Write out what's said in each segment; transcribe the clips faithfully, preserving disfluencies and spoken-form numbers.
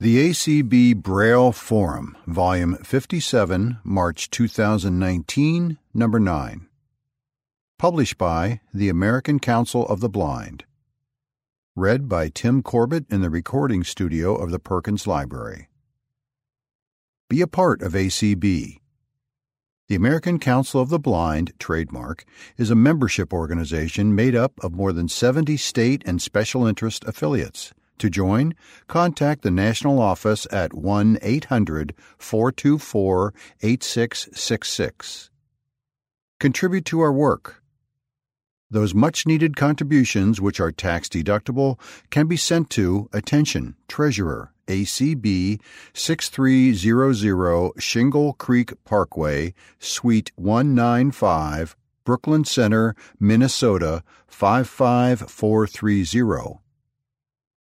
The A C B Braille Forum, Volume fifty-seven, March two thousand nineteen, Number nine. Published by the American Council of the Blind. Read by Tim Corbett in the recording studio of the Perkins Library. Be a part of A C B. The American Council of the Blind, trademark, is a membership organization made up of more than seventy state and special interest affiliates. To join, contact the national office at one eight hundred, four two four, eight six six six. Contribute to our work. Those much-needed contributions, which are tax-deductible, can be sent to, attention, Treasurer, A C B, six three zero zero Shingle Creek Parkway, Suite one ninety-five, Brooklyn Center, Minnesota, five five four three zero.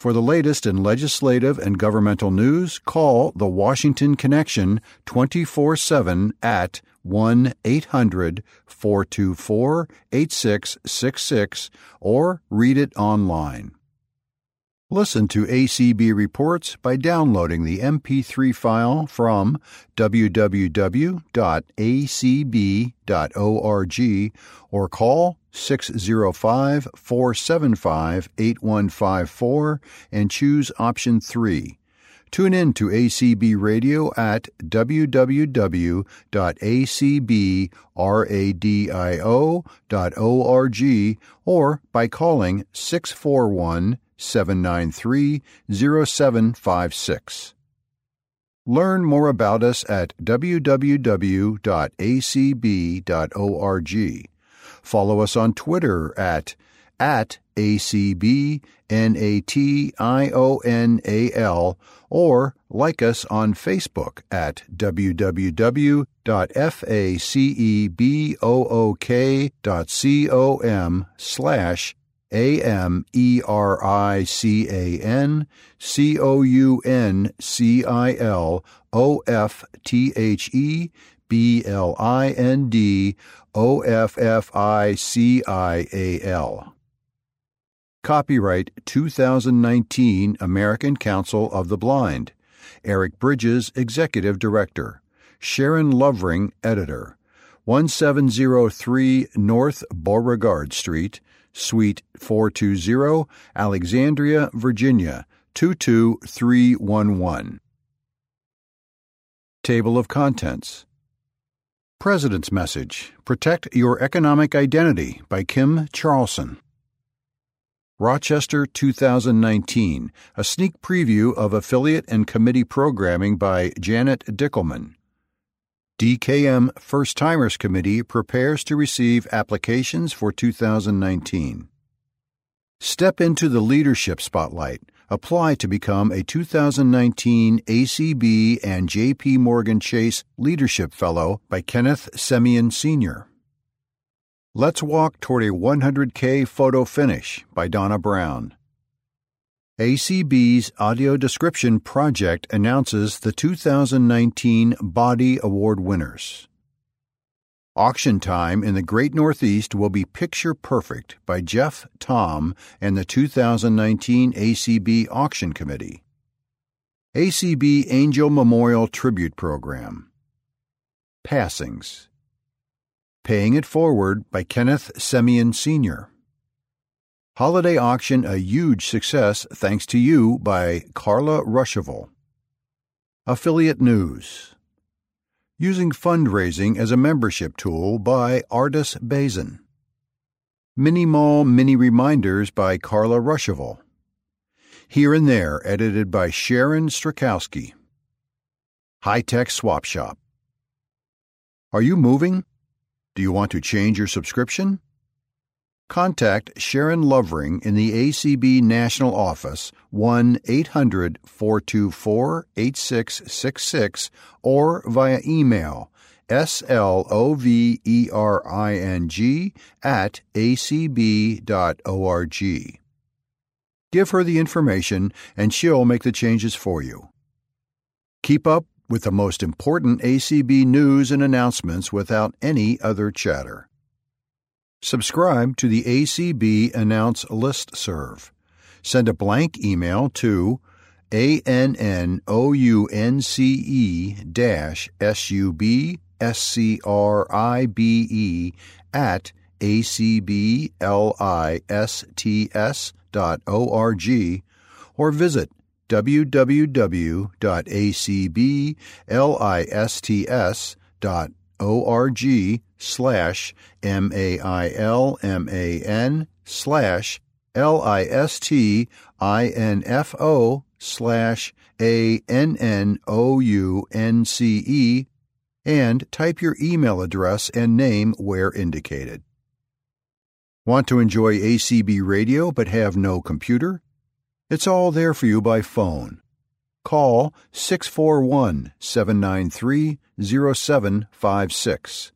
For the latest in legislative and governmental news, call the Washington Connection twenty-four seven at one eight hundred, four two four, eight six six six or read it online. Listen to A C B Reports by downloading the M P three file from w w w dot a c b dot org or call six zero five, four seven five, eight one five four and choose option three. Tune in to A C B Radio at w w w dot a c b radio dot org or by calling six four one, seven nine three, zero seven five six. Learn more about us at w w w dot a c b dot org. Follow us on Twitter at, at A C B N A T I O N A L or like us on Facebook at w w w dot facebook dot com slash A M E R I C A N C O U N C I L O F T H E B L I N D O F F I C I A L. Copyright twenty nineteen American Council of the Blind. Eric Bridges, Executive Director. Sharon Lovering, Editor. seventeen oh three North Beauregard Street, Suite four two zero, Alexandria, Virginia, two two three one one. Table of Contents. President's Message, Protect Your Economic Identity by Kim Charlson. Rochester two thousand nineteen, a sneak preview of affiliate and committee programming by Janet Dickelman. D K M First Timers Committee prepares to receive applications for two thousand nineteen. Step into the leadership spotlight. Apply to become a two thousand nineteen A C B and J P Morgan Chase Leadership Fellow by Kenneth Semien Senior Let's Walk Toward a one hundred K Photo Finish by Donna Brown. A C B's Audio Description Project announces the two thousand nineteen Bodie Award winners. Auction Time in the Great Northeast will be Picture Perfect by Jeff Tom and the two thousand nineteen A C B Auction Committee. A C B Angel Memorial Tribute Program. Passings. Paying It Forward by Kenneth Semien Senior Holiday Auction, a huge success thanks to you by Carla Rushival. Affiliate News. Using Fundraising as a Membership Tool by Artis Bazin. Mini Mall Mini Reminders by Carla Rushival. Here and There, edited by Sharon Strakowski. High-Tech Swap Shop. Are you moving? Do you want to change your subscription? Contact Sharon Lovering in the A C B National Office, one eight hundred, four two four, eight six six six, or via email, slovering at acb.org. Give her the information, and she'll make the changes for you. Keep up with the most important A C B news and announcements without any other chatter. Subscribe to the A C B Announce listserv. Send a blank email to announce-subscribe at acblists dot org, or visit www.acblists.org slash M-A-I-L-M-A-N slash L-I-S-T-I-N-F-O slash A-N-N-O-U-N-C-E, and type your email address and name where indicated. Want to enjoy A C B Radio but have no computer? It's all there for you by phone. Call six four one, seven nine three, zero seven five six.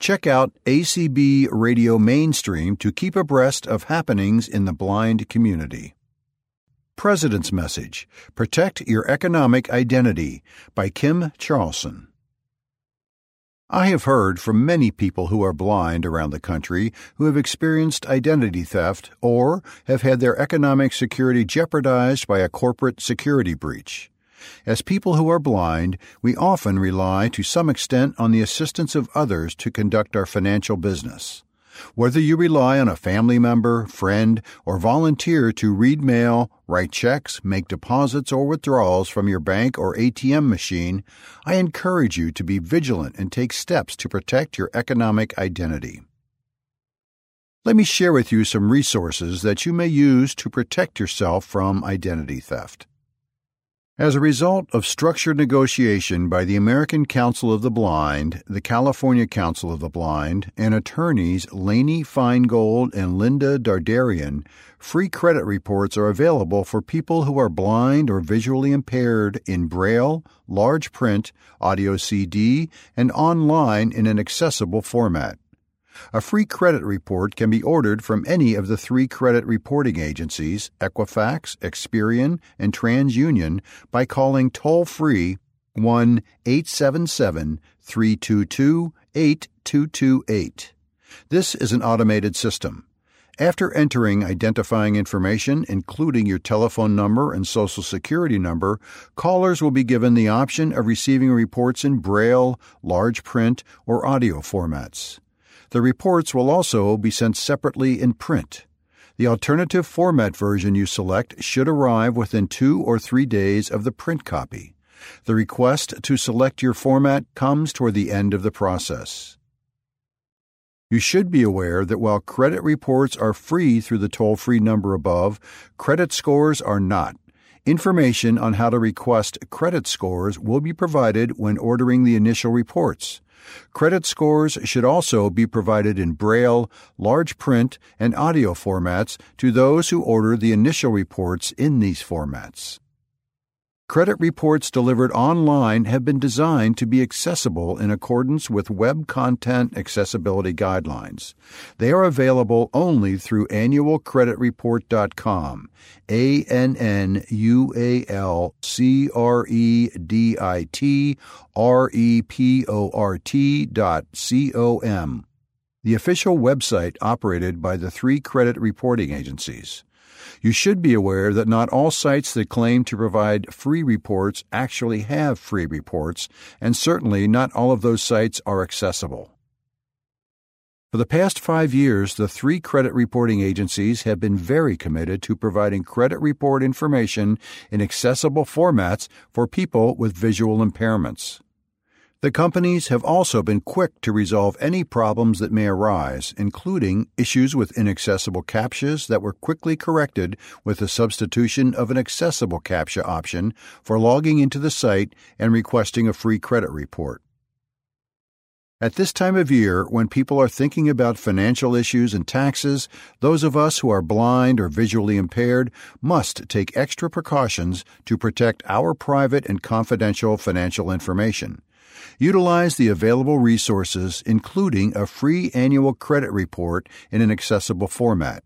Check out A C B Radio Mainstream to keep abreast of happenings in the blind community. President's Message: Protect Your Economic Identity, by Kim Charlson. I have heard from many people who are blind around the country who have experienced identity theft or have had their economic security jeopardized by a corporate security breach. As people who are blind, we often rely to some extent on the assistance of others to conduct our financial business. Whether you rely on a family member, friend, or volunteer to read mail, write checks, make deposits or withdrawals from your bank or A T M machine, I encourage you to be vigilant and take steps to protect your economic identity. Let me share with you some resources that you may use to protect yourself from identity theft. As a result of structured negotiation by the American Council of the Blind, the California Council of the Blind, and attorneys Lainey Feingold and Linda Dardarian, free credit reports are available for people who are blind or visually impaired in Braille, large print, audio C D, and online in an accessible format. A free credit report can be ordered from any of the three credit reporting agencies, Equifax, Experian, and TransUnion, by calling toll-free one eight seven seven, three two two, eight two two eight. This is an automated system. After entering identifying information, including your telephone number and social security number, callers will be given the option of receiving reports in Braille, large print, or audio formats. The reports will also be sent separately in print. The alternative format version you select should arrive within two or three days of the print copy. The request to select your format comes toward the end of the process. You should be aware that while credit reports are free through the toll-free number above, credit scores are not. Information on how to request credit scores will be provided when ordering the initial reports. Credit scores should also be provided in Braille, large print, and audio formats to those who order the initial reports in these formats. Credit reports delivered online have been designed to be accessible in accordance with web content accessibility guidelines. They are available only through annual credit report dot com, A N N U A L C R E D I T R E P O R T dot com, the official website operated by the three credit reporting agencies. You should be aware that not all sites that claim to provide free reports actually have free reports, and certainly not all of those sites are accessible. For the past five years, the three credit reporting agencies have been very committed to providing credit report information in accessible formats for people with visual impairments. The companies have also been quick to resolve any problems that may arise, including issues with inaccessible CAPTCHAs that were quickly corrected with the substitution of an accessible CAPTCHA option for logging into the site and requesting a free credit report. At this time of year, when people are thinking about financial issues and taxes, those of us who are blind or visually impaired must take extra precautions to protect our private and confidential financial information. Utilize the available resources, including a free annual credit report in an accessible format.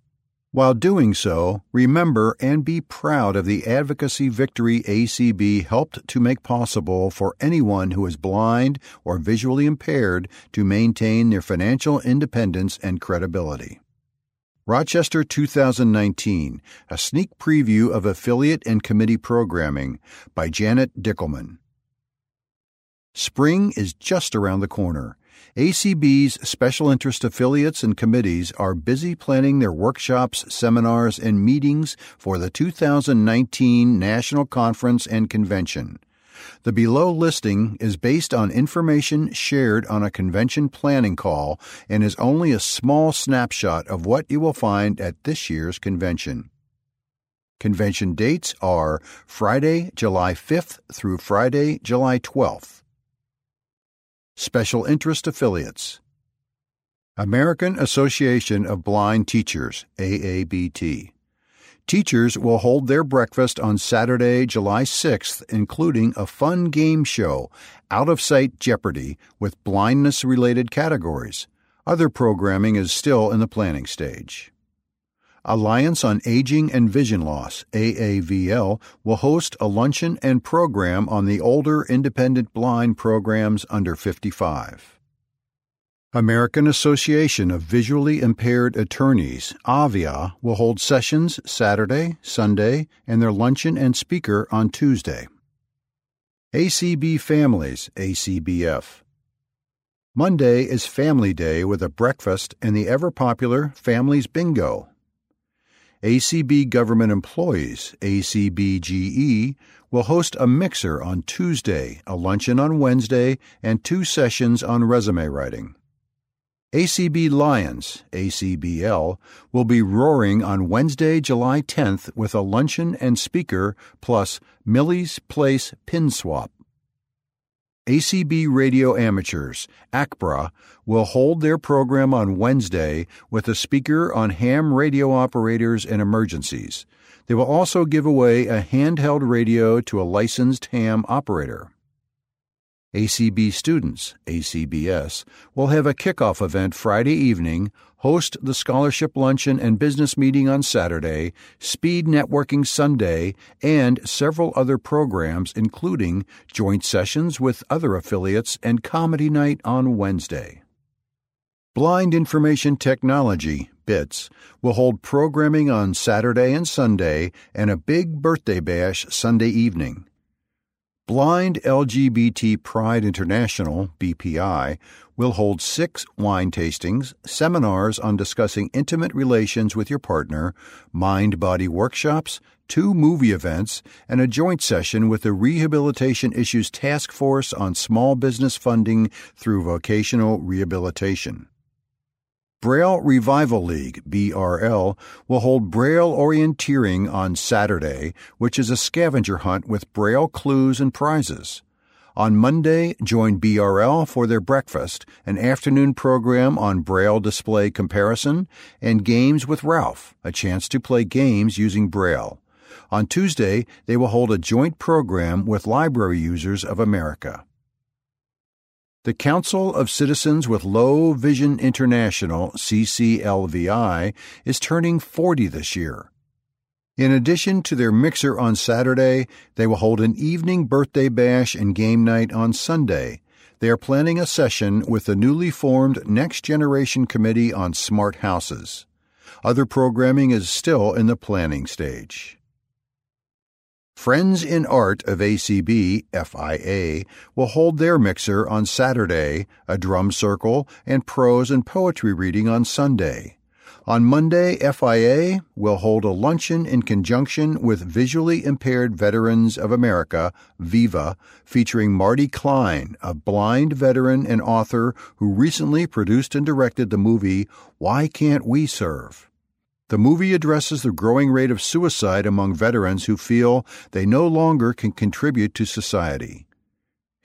While doing so, remember and be proud of the advocacy victory A C B helped to make possible for anyone who is blind or visually impaired to maintain their financial independence and credibility. Rochester two thousand nineteen, a sneak preview of affiliate and committee programming by Janet Dickelman. Spring is just around the corner. A C B's special interest affiliates and committees are busy planning their workshops, seminars, and meetings for the two thousand nineteen National Conference and Convention. The below listing is based on information shared on a convention planning call and is only a small snapshot of what you will find at this year's convention. Convention dates are Friday, July fifth through Friday, July twelfth. Special Interest Affiliates. American Association of Blind Teachers, A A B T. Teachers will hold their breakfast on Saturday, July sixth, including a fun game show, Out of Sight Jeopardy, with blindness-related categories. Other programming is still in the planning stage. Alliance on Aging and Vision Loss, A A V L, will host a luncheon and program on the older independent blind programs under fifty-five. American Association of Visually Impaired Attorneys, A V I A, will hold sessions Saturday, Sunday, and their luncheon and speaker on Tuesday. A C B Families, A C B F. Monday is Family Day with a breakfast and the ever-popular Families Bingo. A C B Government Employees, A C B G E, will host a mixer on Tuesday, a luncheon on Wednesday, and two sessions on resume writing. A C B Lions, A C B L, will be roaring on Wednesday, July tenth with a luncheon and speaker plus Millie's Place Pin Swap. A C B Radio Amateurs, A C B R A, will hold their program on Wednesday with a speaker on ham radio operators and emergencies. They will also give away a handheld radio to a licensed ham operator. A C B Students, A C B S, will have a kickoff event Friday evening, host the scholarship luncheon and business meeting on Saturday, speed networking Sunday, and several other programs, including joint sessions with other affiliates and comedy night on Wednesday. Blind Information Technology, B I T S, will hold programming on Saturday and Sunday and a big birthday bash Sunday evening. Blind L G B T Pride International, B P I, will hold six wine tastings, seminars on discussing intimate relations with your partner, mind-body workshops, two movie events, and a joint session with the Rehabilitation Issues Task Force on small business funding through vocational rehabilitation. Braille Revival League, B R L, will hold Braille Orienteering on Saturday, which is a scavenger hunt with Braille clues and prizes. On Monday, join B R L for their breakfast, an afternoon program on Braille display comparison, and Games with Ralph, a chance to play games using Braille. On Tuesday, they will hold a joint program with Library Users of America. The Council of Citizens with Low Vision International, C C L V I, is turning forty this year. In addition to their mixer on Saturday, they will hold an evening birthday bash and game night on Sunday. They are planning a session with the newly formed Next Generation Committee on Smart Houses. Other programming is still in the planning stage. Friends in Art of A C B, F I A, will hold their mixer on Saturday, a drum circle, and prose and poetry reading on Sunday. On Monday, F I A will hold a luncheon in conjunction with Visually Impaired Veterans of America, VIVA, featuring Marty Klein, a blind veteran and author who recently produced and directed the movie Why Can't We Serve? The movie addresses the growing rate of suicide among veterans who feel they no longer can contribute to society.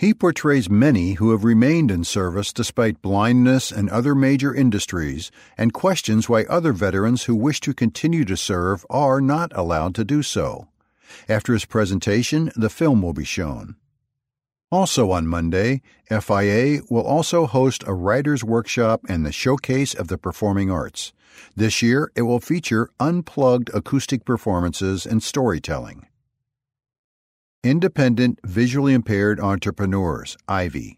He portrays many who have remained in service despite blindness and other major industries, and questions why other veterans who wish to continue to serve are not allowed to do so. After his presentation, the film will be shown. Also on Monday, F I A will also host a writer's workshop and the Showcase of the Performing Arts. This year, it will feature unplugged acoustic performances and storytelling. Independent Visually Impaired Entrepreneurs, I V Y.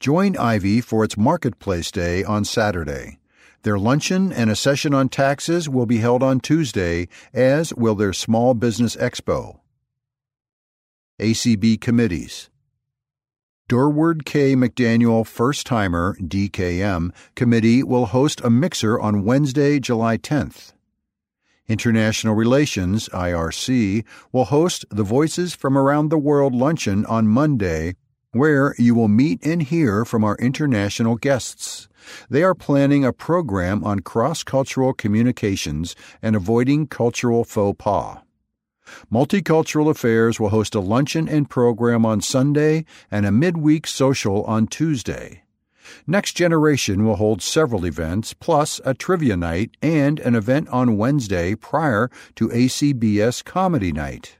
Join I V Y for its Marketplace Day on Saturday. Their luncheon and a session on taxes will be held on Tuesday, as will their Small Business Expo. A C B Committees. Durward K. McDaniel First Timer, D K M, Committee will host a mixer on Wednesday, July tenth. International Relations, I R C, will host the Voices from Around the World luncheon on Monday, where you will meet and hear from our international guests. They are planning a program on cross-cultural communications and avoiding cultural faux pas. Multicultural Affairs will host a luncheon and program on Sunday and a midweek social on Tuesday. Next Generation will hold several events, plus a trivia night and an event on Wednesday prior to A C B S Comedy Night.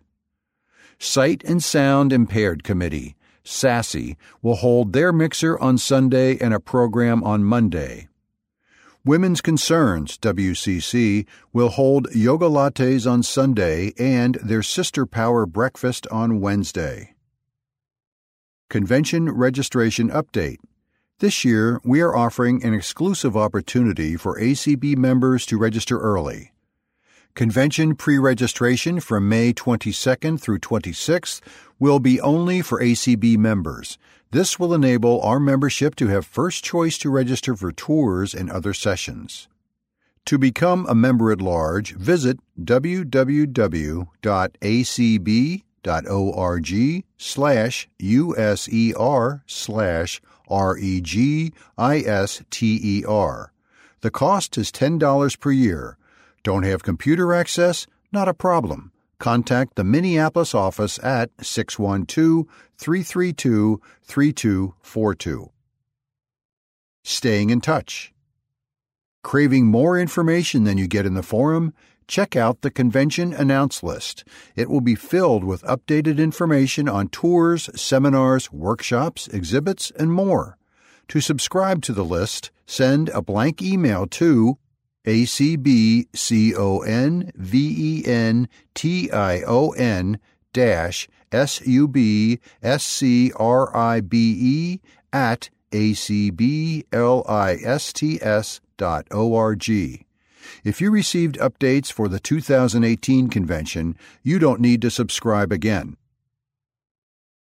Sight and Sound Impaired Committee, SASSY, will hold their mixer on Sunday and a program on Monday. Women's Concerns, W C C, will hold yoga lattes on Sunday and their Sister Power Breakfast on Wednesday. Convention Registration Update. This year, we are offering an exclusive opportunity for A C B members to register early. Convention pre-registration from May twenty-second through twenty-sixth will be only for A C B members. This will enable our membership to have first choice to register for tours and other sessions. To become a member at large, visit w w w dot a c b dot org slash u s e r slash r e g i s t e r. The cost is ten dollars per year. Don't have computer access? Not a problem. Contact the Minneapolis office at six one two, three three two, three two four two. Staying in touch. Craving more information than you get in the forum? Check out the convention announce list. It will be filled with updated information on tours, seminars, workshops, exhibits, and more. To subscribe to the list, send a blank email to A C B C O N V E N T I O N dash S U B S C R I B E at A C B L I S T S dot org. If you received updates for the two thousand eighteen convention, you don't need to subscribe again.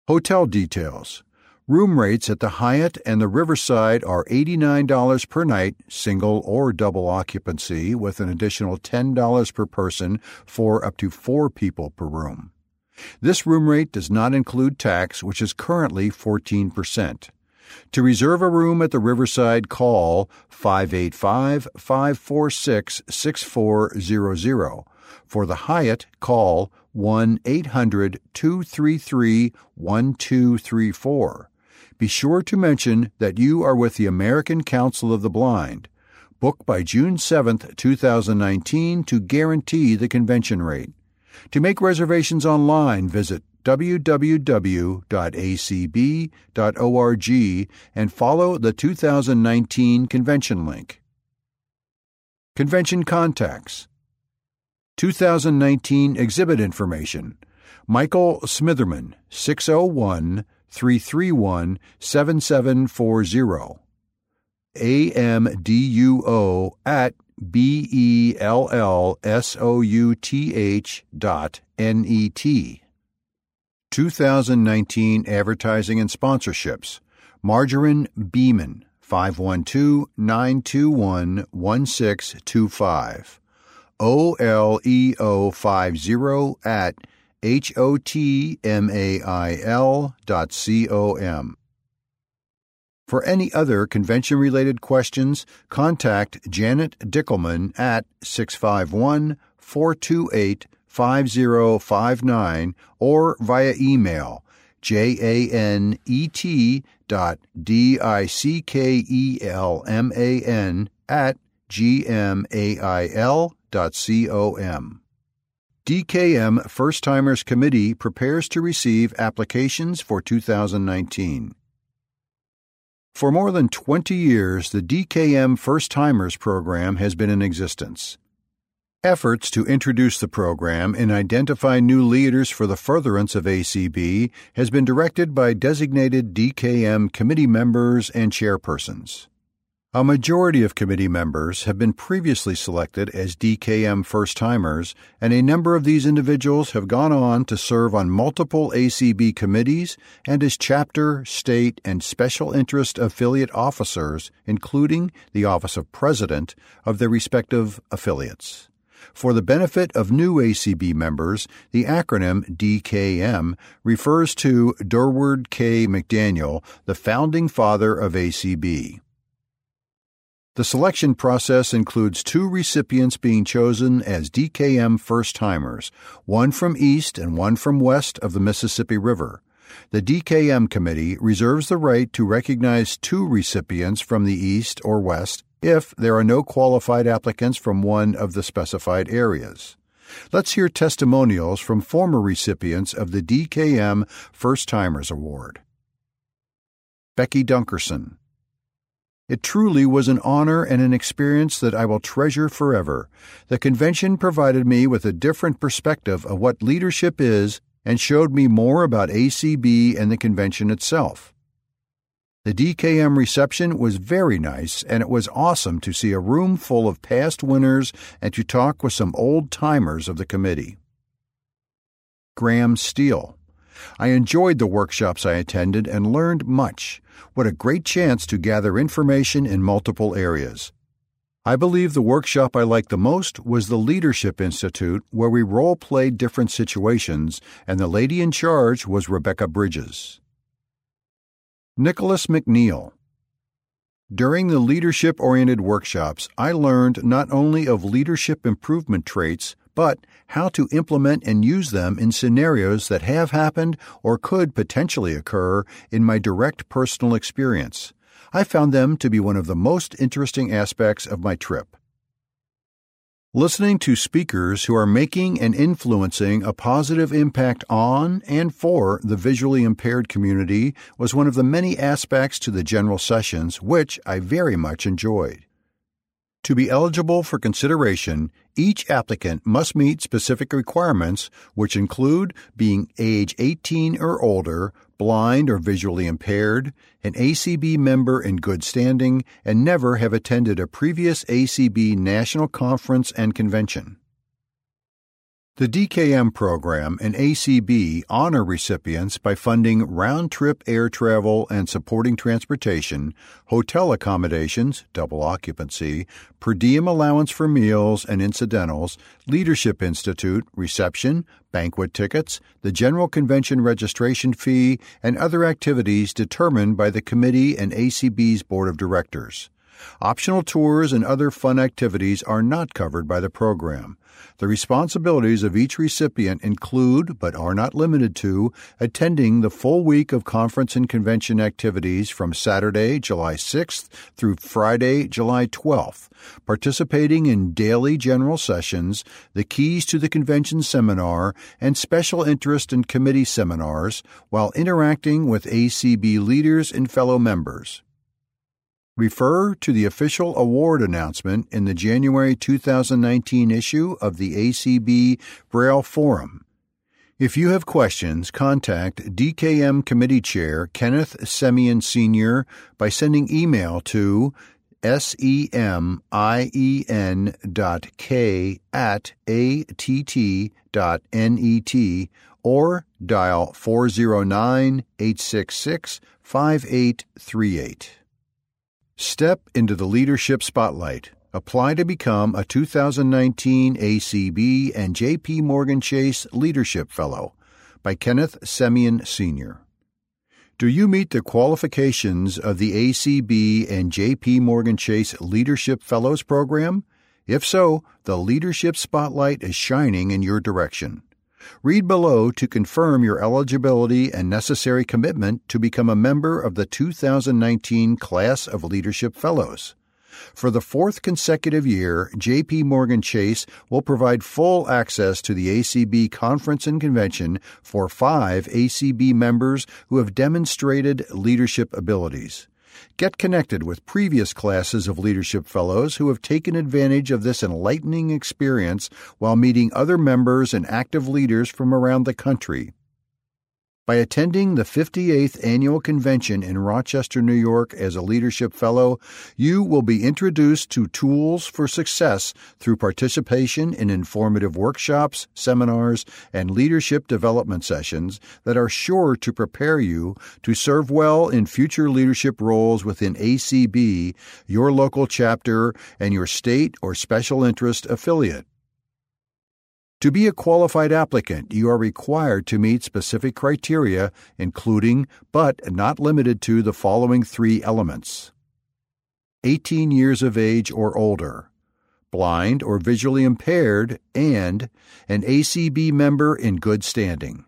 Hotel details. Room rates at the Hyatt and the Riverside are eighty-nine dollars per night, single or double occupancy, with an additional ten dollars per person for up to four people per room. This room rate does not include tax, which is currently fourteen percent. To reserve a room at the Riverside, call five eight five, five four six, six four zero zero. For the Hyatt, call one eight hundred, two three three, one two three four. Be sure to mention that you are with the American Council of the Blind. Book by June seventh, two thousand nineteen to guarantee the convention rate. To make reservations online, visit w w w dot a c b dot org and follow the two thousand nineteen convention link. Convention contacts. two thousand nineteen exhibit information. Michael Smitherman, six oh one, three three one, seven seven four zero. amduo at b-e-l-l-s-o-u-t-h dot n-e-t. two thousand nineteen advertising and sponsorships. Marjorie Beeman, five one two, nine two one, one six two five. oleo50 at H-O-T-M-A-I-L dot C-O-M. For any other convention-related questions, contact Janet Dickelman at six five one, four two eight, five oh five nine or via email J-A-N-E-T dot D-I-C-K-E-L-M-A-N at G-M-A-I-L dot C-O-M. D K M First Timers Committee prepares to receive applications for two thousand nineteen. For more than twenty years, the D K M First Timers program has been in existence. Efforts to introduce the program and identify new leaders for the furtherance of A C B has been directed by designated D K M committee members and chairpersons. A majority of committee members have been previously selected as D K M first-timers, and a number of these individuals have gone on to serve on multiple A C B committees and as chapter, state, and special interest affiliate officers, including the Office of President, of their respective affiliates. For the benefit of new A C B members, the acronym D K M refers to Durward K. McDaniel, the founding father of A C B. The selection process includes two recipients being chosen as D K M first-timers, one from east and one from west of the Mississippi River. The D K M committee reserves the right to recognize two recipients from the east or west if there are no qualified applicants from one of the specified areas. Let's hear testimonials from former recipients of the D K M First-Timers Award. Becky Dunkerson. It truly was an honor and an experience that I will treasure forever. The convention provided me with a different perspective of what leadership is and showed me more about A C B and the convention itself. The D K M reception was very nice, and it was awesome to see a room full of past winners and to talk with some old-timers of the committee. Graham Steele. I enjoyed the workshops I attended and learned much. What a great chance to gather information in multiple areas. I believe the workshop I liked the most was the Leadership Institute, where we role-played different situations, and the lady in charge was Rebecca Bridges. Nicholas McNeil. During the leadership-oriented workshops, I learned not only of leadership improvement traits, but how to implement and use them in scenarios that have happened or could potentially occur in my direct personal experience. I found them to be one of the most interesting aspects of my trip. Listening to speakers who are making and influencing a positive impact on and for the visually impaired community was one of the many aspects to the general sessions, which I very much enjoyed. To be eligible for consideration, each applicant must meet specific requirements, which include being age eighteen or older, blind or visually impaired, an A C B member in good standing, and never have attended a previous A C B national conference and convention. The D K M program and A C B honor recipients by funding round-trip air travel and supporting transportation, hotel accommodations, double occupancy, per diem allowance for meals and incidentals, Leadership Institute, reception, banquet tickets, the general convention registration fee, and other activities determined by the committee and A C B's board of directors. Optional tours and other fun activities are not covered by the program. The responsibilities of each recipient include, but are not limited to, attending the full week of conference and convention activities from Saturday, July sixth through Friday, July twelfth, participating in daily general sessions, the Keys to the Convention seminar, and special interest and committee seminars, while interacting with A C B leaders and fellow members. Refer to the official award announcement in the January two thousand nineteen issue of the A C B Braille Forum. If you have questions, contact D K M Committee Chair Kenneth Semien Senior by sending email to semien dot k at att dot net or dial four zero nine, eight six six, five eight three eight. Step into the leadership spotlight. Apply to become a two thousand nineteen A C B and J P Morgan Chase Leadership Fellow by Kenneth Semien Senior Do you meet the qualifications of the A C B and J P Morgan Chase Leadership Fellows program? If so, the leadership spotlight is shining in your direction. Read below to confirm your eligibility and necessary commitment to become a member of the two thousand nineteen Class of Leadership Fellows. For the fourth consecutive year, J P Morgan Chase will provide full access to the A C B Conference and Convention for five A C B members who have demonstrated leadership abilities. Get connected with previous classes of Leadership Fellows who have taken advantage of this enlightening experience while meeting other members and active leaders from around the country. By attending the fifty-eighth Annual Convention in Rochester, New York as a Leadership Fellow, you will be introduced to tools for success through participation in informative workshops, seminars, and leadership development sessions that are sure to prepare you to serve well in future leadership roles within A C B, your local chapter, and your state or special interest affiliate. To be a qualified applicant, you are required to meet specific criteria, including, but not limited to, the following three elements: eighteen years of age or older, blind or visually impaired, and an A C B member in good standing.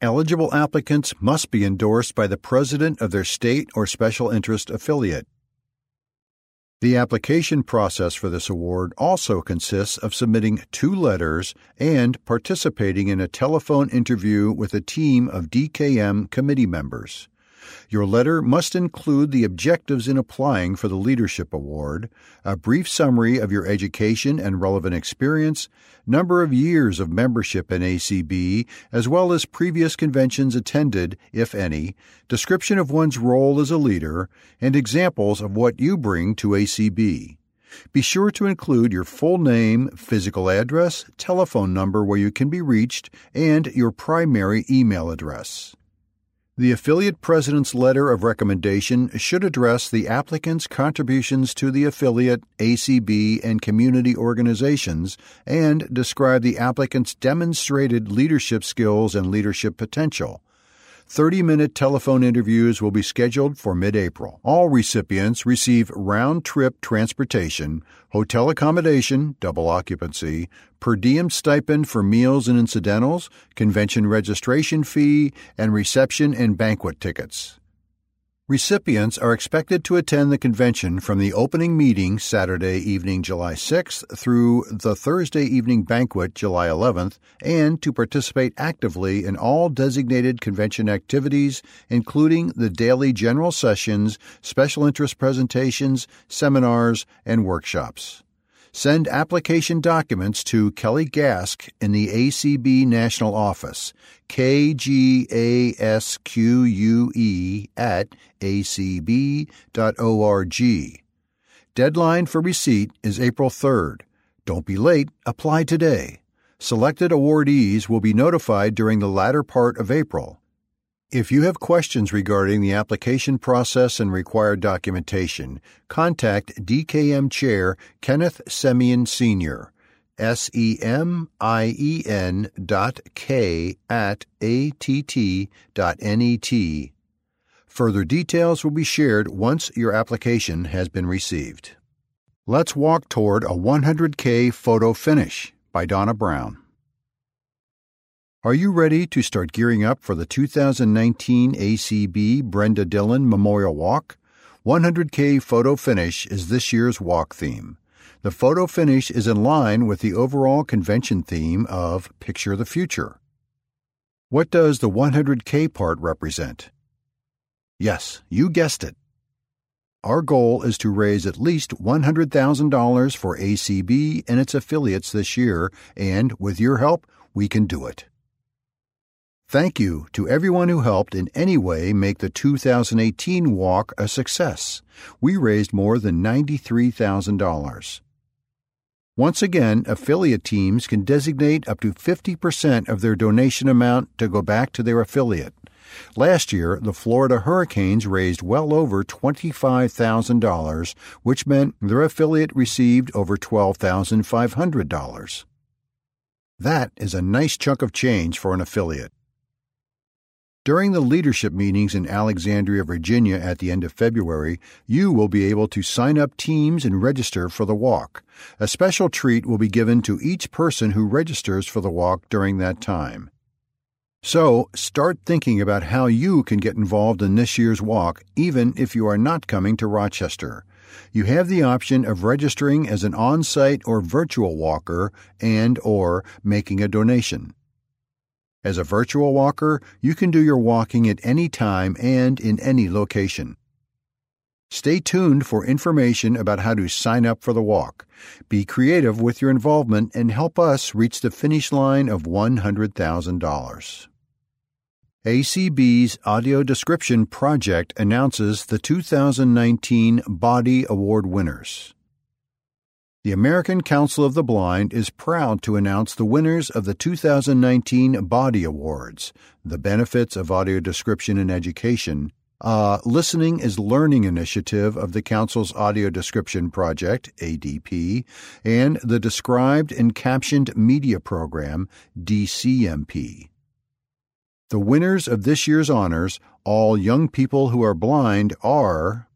Eligible applicants must be endorsed by the president of their state or special interest affiliate. The application process for this award also consists of submitting two letters and participating in a telephone interview with a team of D K M committee members. Your letter must include the objectives in applying for the Leadership Award, a brief summary of your education and relevant experience, number of years of membership in A C B, as well as previous conventions attended, if any, description of one's role as a leader, and examples of what you bring to A C B. Be sure to include your full name, physical address, telephone number where you can be reached, and your primary email address. The affiliate president's letter of recommendation should address the applicant's contributions to the affiliate, A C B, and community organizations, and describe the applicant's demonstrated leadership skills and leadership potential. thirty-minute telephone interviews will be scheduled for mid-April. All recipients receive round-trip transportation, hotel accommodation, double occupancy, per diem stipend for meals and incidentals, convention registration fee, and reception and banquet tickets. Recipients are expected to attend the convention from the opening meeting Saturday evening, July sixth, through the Thursday evening banquet, July eleventh, and to participate actively in all designated convention activities, including the daily general sessions, special interest presentations, seminars, and workshops. Send application documents to Kelly Gask in the A C B National Office, K G A S Q U E at A C B dot org. Deadline for receipt is April third. Don't be late. Apply today. Selected awardees will be notified during the latter part of April. If you have questions regarding the application process and required documentation, contact D K M Chair Kenneth Semien Senior, S E M I E N dot K at A T T dot N E T. Further details will be shared once your application has been received. Let's Walk Toward a one hundred K Photo Finish by Donna Brown. Are you ready to start gearing up for the two thousand nineteen A C B Brenda Dillon Memorial Walk? one hundred K Photo Finish is this year's walk theme. The photo finish is in line with the overall convention theme of Picture the Future. What does the one hundred K part represent? Yes, you guessed it. Our goal is to raise at least one hundred thousand dollars for A C B and its affiliates this year, and with your help, we can do it. Thank you to everyone who helped in any way make the two thousand eighteen walk a success. We raised more than ninety-three thousand dollars. Once again, affiliate teams can designate up to fifty percent of their donation amount to go back to their affiliate. Last year, the Florida Hurricanes raised well over twenty-five thousand dollars, which meant their affiliate received over twelve thousand five hundred dollars. That is a nice chunk of change for an affiliate. During the leadership meetings in Alexandria, Virginia at the end of February, you will be able to sign up teams and register for the walk. A special treat will be given to each person who registers for the walk during that time. So, start thinking about how you can get involved in this year's walk, even if you are not coming to Rochester. You have the option of registering as an on-site or virtual walker and or making a donation. As a virtual walker, you can do your walking at any time and in any location. Stay tuned for information about how to sign up for the walk. Be creative with your involvement and help us reach the finish line of one hundred thousand dollars. A C B's Audio Description Project announces the two thousand nineteen Bodie Award winners. The American Council of the Blind is proud to announce the winners of the two thousand nineteen Bodie Awards, The Benefits of Audio Description in Education, a Listening is Learning initiative of the Council's Audio Description Project, A D P, and the Described and Captioned Media Program, D C M P. The winners of this year's honors, all young people who are blind, are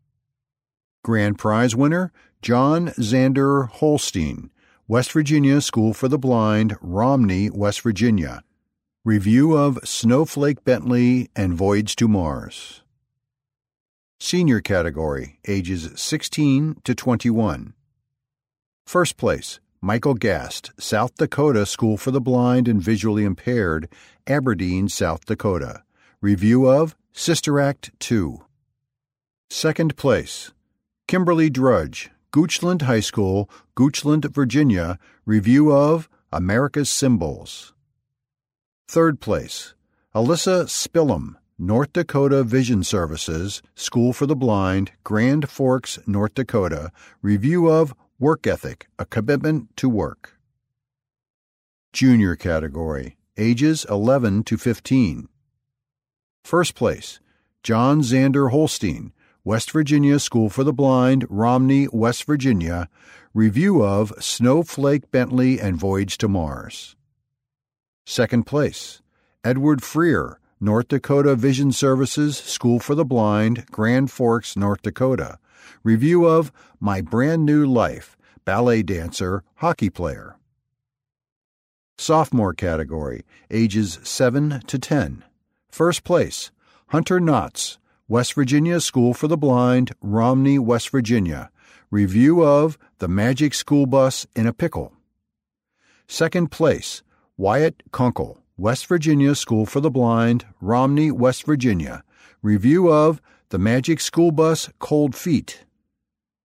Grand Prize winner, John Xander Holstein, West Virginia School for the Blind, Romney, West Virginia. Review of Snowflake Bentley and Voyage to Mars. Senior category, ages sixteen to twenty-one. First place, Michael Gast, South Dakota School for the Blind and Visually Impaired, Aberdeen, South Dakota. Review of Sister Act two. Second place, Kimberly Drudge, Goochland High School, Goochland, Virginia. Review of America's Symbols. Third place, Alyssa Spillum, North Dakota Vision Services, School for the Blind, Grand Forks, North Dakota. Review of Work Ethic, A Commitment to Work. Junior category, ages eleven to fifteen. First place, John Xander Holstein, West Virginia School for the Blind, Romney, West Virginia. Review of Snowflake Bentley and Voyage to Mars. Second place, Edward Freer, North Dakota Vision Services, School for the Blind, Grand Forks, North Dakota. Review of My Brand New Life, Ballet Dancer, Hockey Player. Sophomore category, ages seven to ten. First place, Hunter Knotts, West Virginia School for the Blind, Romney, West Virginia. Review of The Magic School Bus in a Pickle. Second place, Wyatt Kunkel, West Virginia School for the Blind, Romney, West Virginia. Review of The Magic School Bus, Cold Feet.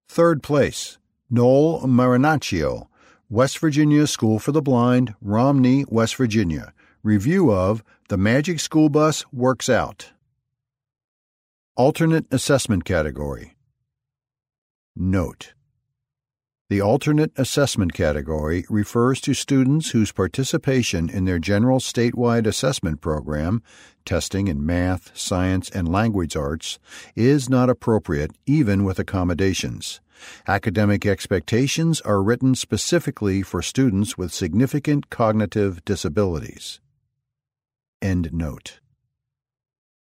Third place, Noel Marinaccio, West Virginia School for the Blind, Romney, West Virginia. Review of The Magic School Bus Works Out. Alternate Assessment Category. Note: the alternate assessment category refers to students whose participation in their general statewide assessment program, testing in math, science, and language arts, is not appropriate even with accommodations. Academic expectations are written specifically for students with significant cognitive disabilities. End note.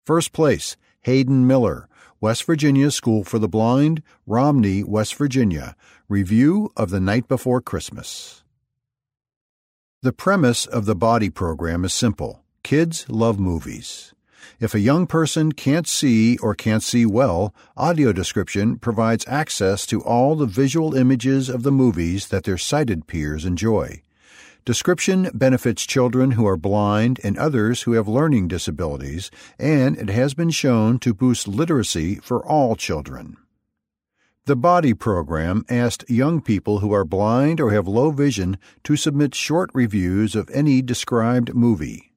First place, Hayden Miller, West Virginia School for the Blind, Romney, West Virginia. Review of The Night Before Christmas. The premise of the Bodie Program is simple. Kids love movies. If a young person can't see or can't see well, audio description provides access to all the visual images of the movies that their sighted peers enjoy. Description benefits children who are blind and others who have learning disabilities, and it has been shown to boost literacy for all children. The Bodie Program asked young people who are blind or have low vision to submit short reviews of any described movie.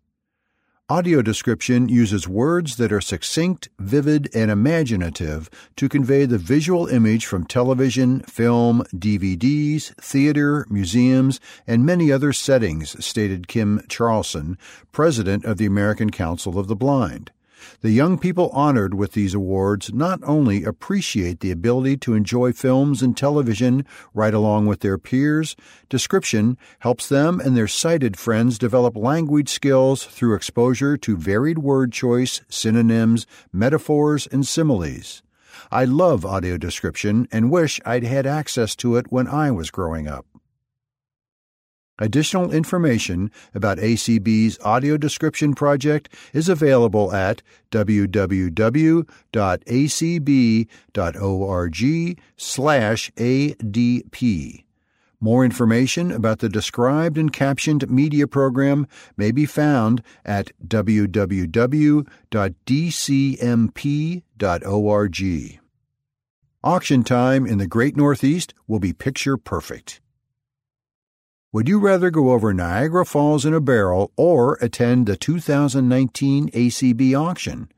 Audio description uses words that are succinct, vivid, and imaginative to convey the visual image from television, film, D V Ds, theater, museums, and many other settings, stated Kim Charlson, president of the American Council of the Blind. The young people honored with these awards not only appreciate the ability to enjoy films and television right along with their peers, description helps them and their sighted friends develop language skills through exposure to varied word choice, synonyms, metaphors, and similes. I love audio description and wish I'd had access to it when I was growing up. Additional information about A C B's audio description project is available at w w w dot a c b dot org slash A D P. More information about the Described and Captioned Media Program may be found at w w w dot d c m p dot org. Auction time in the Great Northeast will be picture perfect. Would you rather go over Niagara Falls in a barrel or attend the two thousand nineteen A C B auction?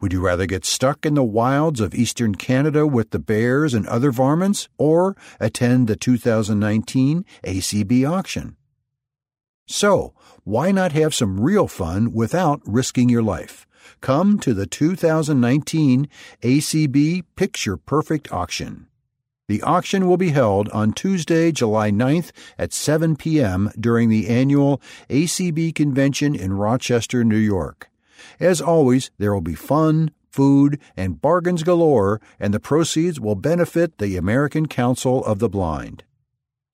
Would you rather get stuck in the wilds of eastern Canada with the bears and other varmints or attend the two thousand nineteen A C B auction? So, why not have some real fun without risking your life? Come to the two thousand nineteen A C B Picture Perfect auction. The auction will be held on Tuesday, July ninth at seven p.m. during the annual A C B convention in Rochester, New York. As always, there will be fun, food, and bargains galore, and the proceeds will benefit the American Council of the Blind.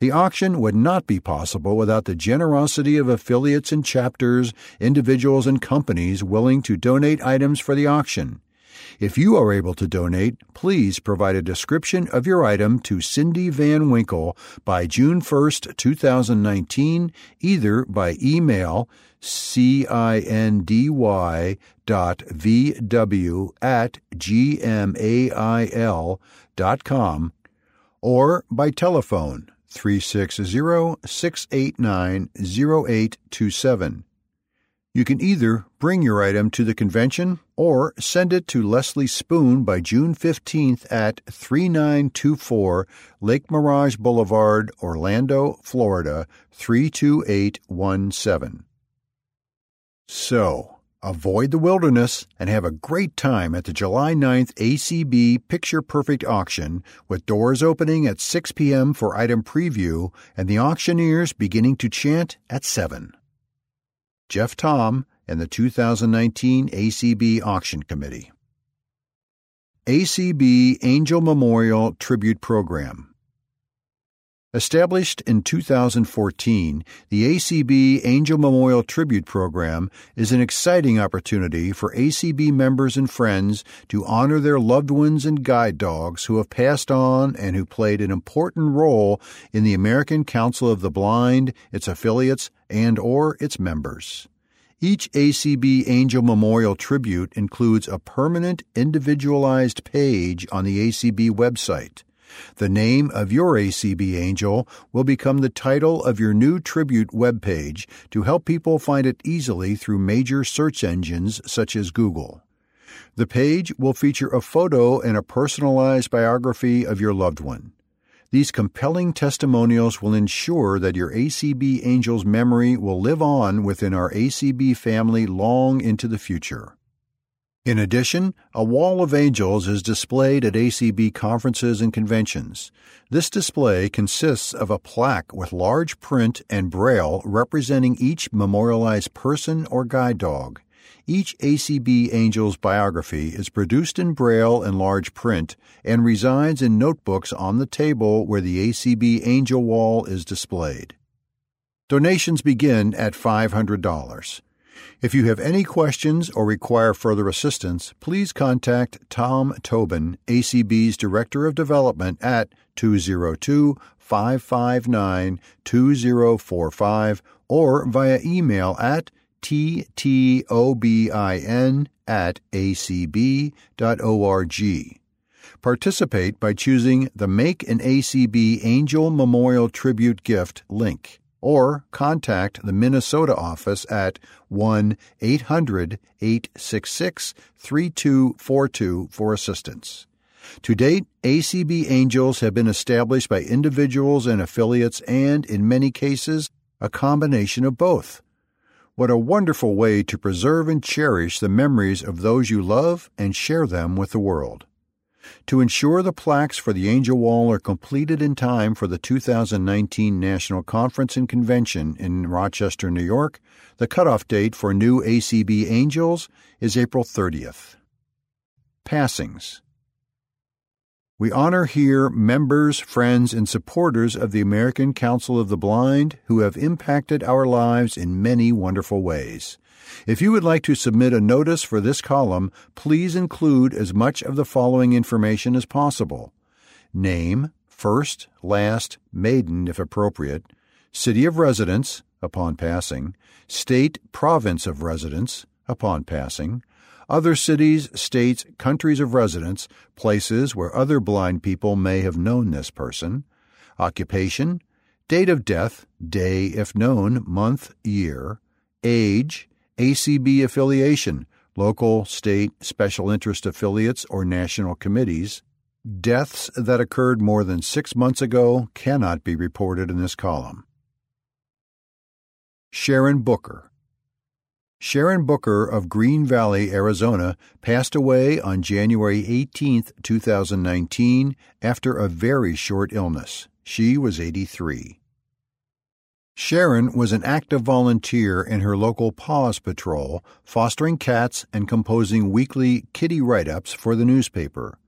The auction would not be possible without the generosity of affiliates and chapters, individuals and companies willing to donate items for the auction. If you are able to donate, please provide a description of your item to Cindy Van Winkle by June first, two thousand nineteen, either by email cindy dot v w at gmail dot com or by telephone three six zero, six eight nine, zero eight two seven. You can either bring your item to the convention or send it to Leslie Spoon by June fifteenth at thirty-nine twenty-four Lake Mirage Boulevard, Orlando, Florida, three two eight one seven. So, avoid the wilderness and have a great time at the July ninth A C B Picture Perfect auction, with doors opening at six p.m. for item preview and the auctioneers beginning to chant at seven. Jeff Tom and the two thousand nineteen A C B Auction Committee. A C B Angel Memorial Tribute Program. Established in two thousand fourteen, the A C B Angel Memorial Tribute Program is an exciting opportunity for A C B members and friends to honor their loved ones and guide dogs who have passed on and who played an important role in the American Council of the Blind, its affiliates, and or its members. Each A C B Angel Memorial Tribute includes a permanent, individualized page on the A C B website. The name of your A C B Angel will become the title of your new tribute webpage to help people find it easily through major search engines such as Google. The page will feature a photo and a personalized biography of your loved one. These compelling testimonials will ensure that your A C B Angel's memory will live on within our A C B family long into the future. In addition, a wall of angels is displayed at A C B conferences and conventions. This display consists of a plaque with large print and braille representing each memorialized person or guide dog. Each A C B Angel's biography is produced in braille and large print and resides in notebooks on the table where the A C B Angel wall is displayed. Donations begin at five hundred dollars. If you have any questions or require further assistance, please contact Tom Tobin, A C B's Director of Development, at two zero two, five five nine, two zero four five or via email at ttobin at acb.org. Participate by choosing the Make an A C B Angel Memorial Tribute Gift link, or contact the Minnesota office at one eight hundred, eight six six, three two four two for assistance. To date, A C B Angels have been established by individuals and affiliates and, in many cases, a combination of both. What a wonderful way to preserve and cherish the memories of those you love and share them with the world. To ensure the plaques for the Angel Wall are completed in time for the two thousand nineteen National Conference and Convention in Rochester, New York, the cutoff date for new A C B Angels is April thirtieth. Passings. We honor here members, friends, and supporters of the American Council of the Blind who have impacted our lives in many wonderful ways. If you would like to submit a notice for this column, please include as much of the following information as possible. Name, first, last, maiden if appropriate, city of residence, upon passing, state, province of residence, upon passing, other cities, states, countries of residence, places where other blind people may have known this person, occupation, date of death, day if known, month, year, age, A C B affiliation, local, state, special interest affiliates, or national committees. Deaths that occurred more than six months ago cannot be reported in this column. Sharon Booker. Sharon Booker of Green Valley, Arizona, passed away on January eighteenth, two thousand nineteen, after a very short illness. She was eighty-three. Sharon was an active volunteer in her local Paws Patrol, fostering cats and composing weekly kitty write-ups for the newspaper.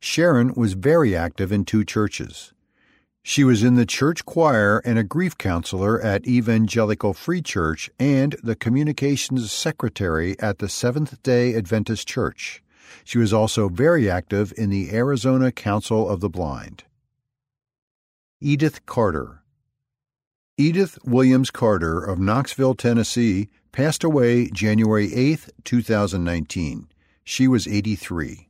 Sharon was very active in two churches. She was in the church choir and a grief counselor at Evangelical Free Church and the communications secretary at the Seventh-day Adventist Church. She was also very active in the Arizona Council of the Blind. Edith Carter. Edith Williams Carter of Knoxville, Tennessee, passed away January eighth, two thousand nineteen. She was eighty-three.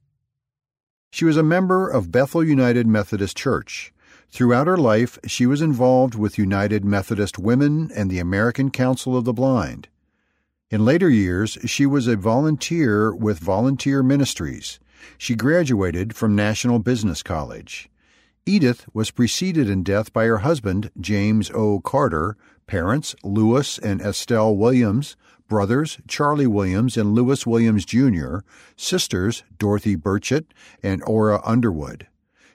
She was a member of Bethel United Methodist Church. Throughout her life, she was involved with United Methodist Women and the American Council of the Blind. In later years, she was a volunteer with Volunteer Ministries. She graduated from National Business College. Edith was preceded in death by her husband, James O. Carter, parents, Lewis and Estelle Williams, brothers, Charlie Williams and Lewis Williams, Junior, sisters, Dorothy Burchett and Ora Underwood.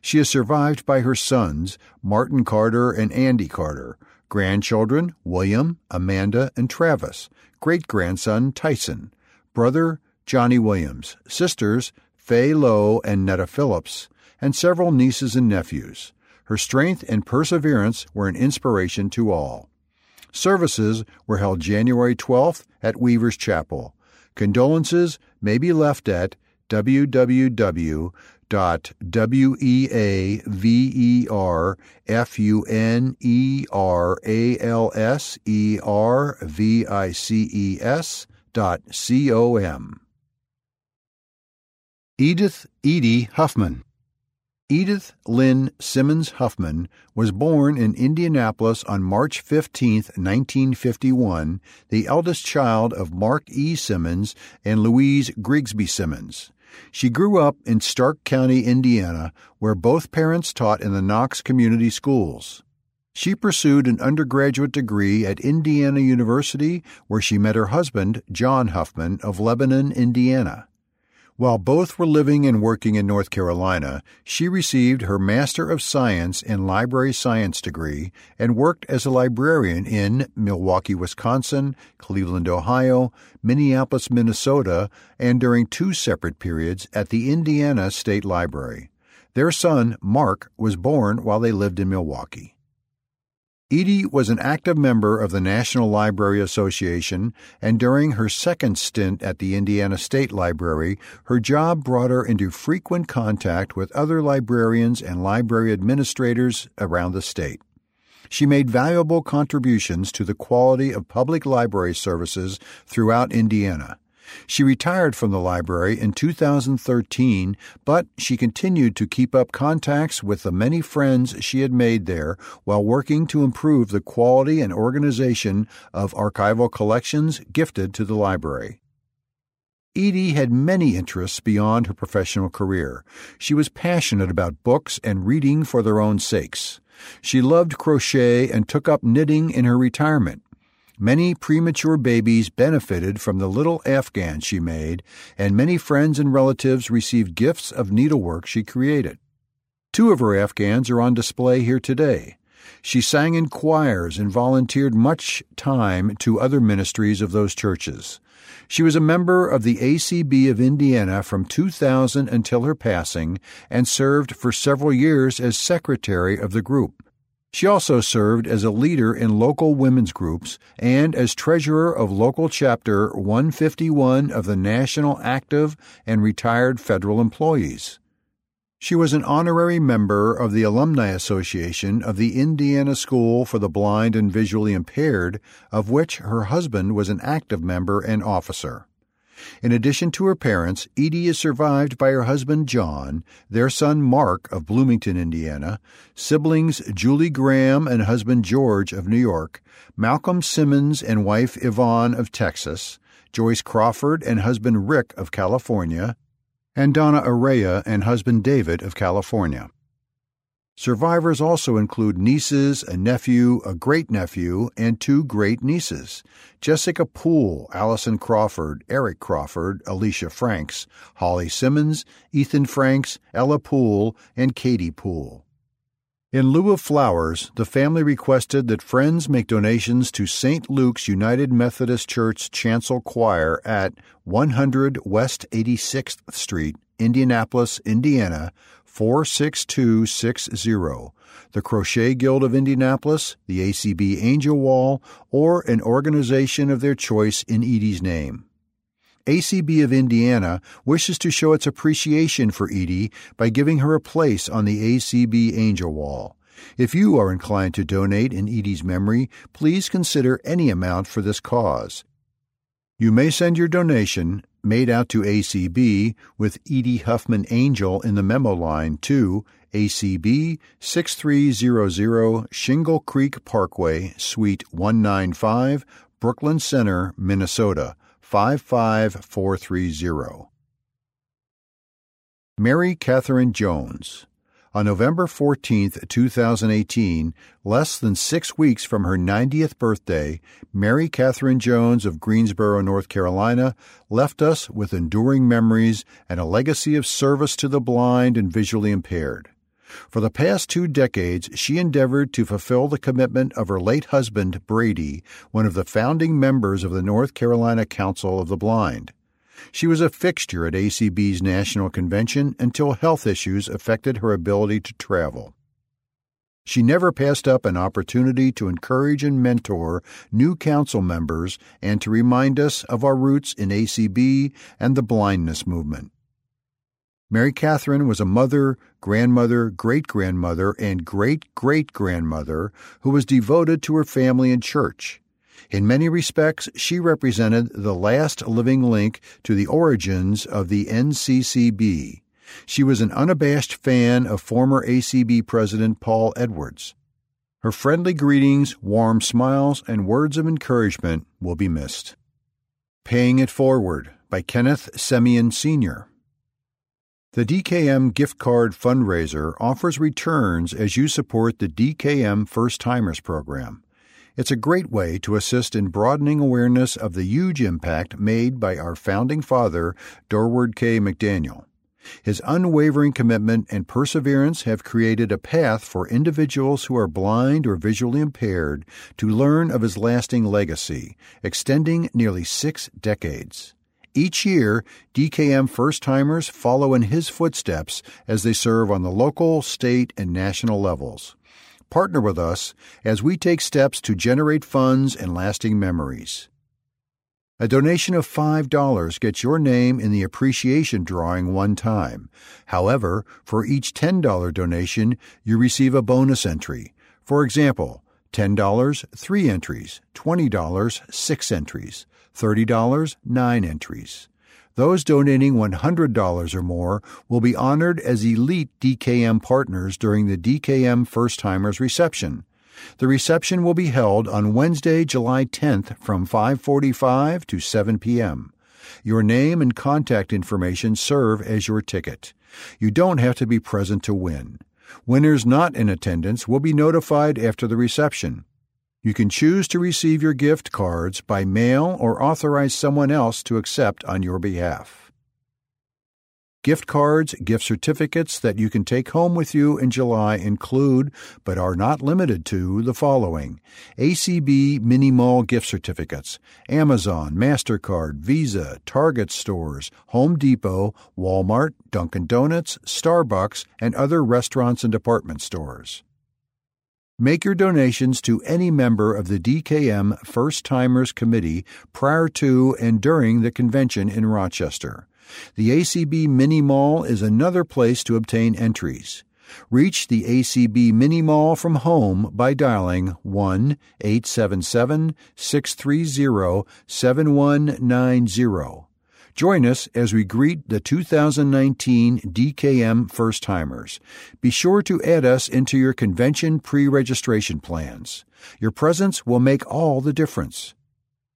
She is survived by her sons, Martin Carter and Andy Carter, grandchildren, William, Amanda, and Travis, great-grandson, Tyson, brother, Johnny Williams, sisters, Faye Lowe and Netta Phillips, and several nieces and nephews. Her strength and perseverance were an inspiration to all. Services were held January twelfth at Weaver's Chapel. Condolences may be left at w w w dot weaverfuniservices dot com. Edith Edie Huffman. Edith Lynn Simmons Huffman was born in Indianapolis on March fifteenth, nineteen fifty-one, the eldest child of Mark E. Simmons and Louise Grigsby Simmons. She grew up in Stark County, Indiana, where both parents taught in the Knox Community Schools. She pursued an undergraduate degree at Indiana University, where she met her husband, John Huffman, of Lebanon, Indiana. While both were living and working in North Carolina, she received her Master of Science in Library Science degree and worked as a librarian in Milwaukee, Wisconsin, Cleveland, Ohio, Minneapolis, Minnesota, and during two separate periods at the Indiana State Library. Their son, Mark, was born while they lived in Milwaukee. Edie was an active member of the National Library Association, and during her second stint at the Indiana State Library, her job brought her into frequent contact with other librarians and library administrators around the state. She made valuable contributions to the quality of public library services throughout Indiana. She retired from the library in two thousand thirteen, but she continued to keep up contacts with the many friends she had made there while working to improve the quality and organization of archival collections gifted to the library. Edie had many interests beyond her professional career. She was passionate about books and reading for their own sakes. She loved crochet and took up knitting in her retirement. Many premature babies benefited from the little afghan she made, and many friends and relatives received gifts of needlework she created. Two of her afghans are on display here today. She sang in choirs and volunteered much time to other ministries of those churches. She was a member of the A C B of Indiana from two thousand until her passing and served for several years as secretary of the group. She also served as a leader in local women's groups and as treasurer of local chapter one fifty-one of the National Active and Retired Federal Employees. She was an honorary member of the Alumni Association of the Indiana School for the Blind and Visually Impaired, of which her husband was an active member and officer. In addition to her parents, Edie is survived by her husband John, their son Mark of Bloomington, Indiana, siblings Julie Graham and husband George of New York, Malcolm Simmons and wife Yvonne of Texas, Joyce Crawford and husband Rick of California, and Donna Araya and husband David of California. Survivors also include nieces, a nephew, a great-nephew, and two great-nieces, Jessica Poole, Allison Crawford, Eric Crawford, Alicia Franks, Holly Simmons, Ethan Franks, Ella Poole, and Katie Poole. In lieu of flowers, the family requested that friends make donations to Saint Luke's United Methodist Church Chancel Choir at one hundred West eighty-sixth Street, Indianapolis, Indiana, four six two six zero, the Crochet Guild of Indianapolis, the A C B Angel Wall, or an organization of their choice in Edie's name. A C B of Indiana wishes to show its appreciation for Edie by giving her a place on the A C B Angel Wall. If you are inclined to donate in Edie's memory, please consider any amount for this cause. You may send your donation, made out to A C B, with Edie Huffman Angel in the memo line to A C B six three zero zero Shingle Creek Parkway, Suite one ninety-five, Brooklyn Center, Minnesota, five five four three zero. Mary Catherine Jones. On November fourteenth, two thousand eighteen, less than six weeks from her ninetieth birthday, Mary Catherine Jones of Greensboro, North Carolina, left us with enduring memories and a legacy of service to the blind and visually impaired. For the past two decades, she endeavored to fulfill the commitment of her late husband, Brady, one of the founding members of the North Carolina Council of the Blind. She was a fixture at A C B's national convention until health issues affected her ability to travel. She never passed up an opportunity to encourage and mentor new council members and to remind us of our roots in A C B and the blindness movement. Mary Catherine was a mother, grandmother, great-grandmother, and great-great-grandmother who was devoted to her family and church. In many respects, she represented the last living link to the origins of the N C C B. She was an unabashed fan of former A C B President Paul Edwards. Her friendly greetings, warm smiles, and words of encouragement will be missed. Paying It Forward by Kenneth Semien Senior The D K M Gift Card Fundraiser offers returns as you support the D K M First Timers Program. It's a great way to assist in broadening awareness of the huge impact made by our founding father, Durward K. McDaniel. His unwavering commitment and perseverance have created a path for individuals who are blind or visually impaired to learn of his lasting legacy, extending nearly six decades. Each year, D K M first-timers follow in his footsteps as they serve on the local, state, and national levels. Partner with us as we take steps to generate funds and lasting memories. A donation of five dollars gets your name in the appreciation drawing one time. However, for each ten dollars donation, you receive a bonus entry. For example, ten dollars, three entries, twenty dollars, six entries, thirty dollars, nine entries. Those donating one hundred dollars or more will be honored as elite D K M partners during the D K M First Timers reception. The reception will be held on Wednesday, July tenth from five forty-five to seven p.m. Your name and contact information serve as your ticket. You don't have to be present to win. Winners not in attendance will be notified after the reception. You can choose to receive your gift cards by mail or authorize someone else to accept on your behalf. Gift cards, gift certificates that you can take home with you in July include, but are not limited to, the following: A C B Mini Mall gift certificates, Amazon, MasterCard, Visa, Target stores, Home Depot, Walmart, Dunkin' Donuts, Starbucks, and other restaurants and department stores. Make your donations to any member of the D K M First Timers Committee prior to and during the convention in Rochester. The A C B Mini Mall is another place to obtain entries. Reach the A C B Mini Mall from home by dialing one eight seven seven, six three zero, seven one nine zero. Join us as we greet the two thousand nineteen D K M First Timers. Be sure to add us into your convention pre-registration plans. Your presence will make all the difference.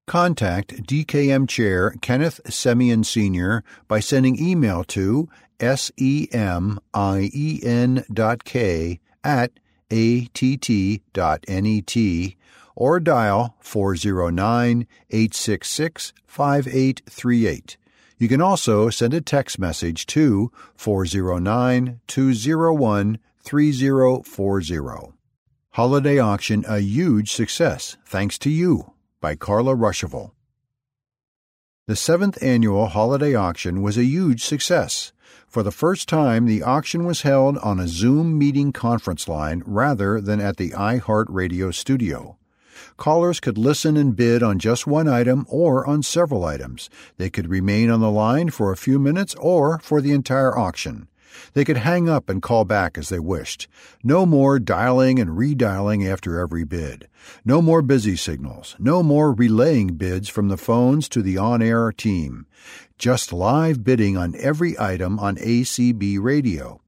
Contact D K M Chair Kenneth Semien Senior by sending email to semien dot k at a t t dot net or dial four zero nine, eight six six, five eight three eight. You can also send a text message to four zero nine, two zero one, three zero four zero. Holiday Auction, a huge success, thanks to you, by Carla Rushival. The seventh annual Holiday Auction was a huge success. For the first time, the auction was held on a Zoom meeting conference line rather than at the iHeartRadio studio. Callers could listen and bid on just one item or on several items. They could remain on the line for a few minutes or for the entire auction. They could hang up and call back as they wished. No more dialing and redialing after every bid. No more busy signals. No more relaying bids from the phones to the on-air team. Just live bidding on every item on A C B Radio.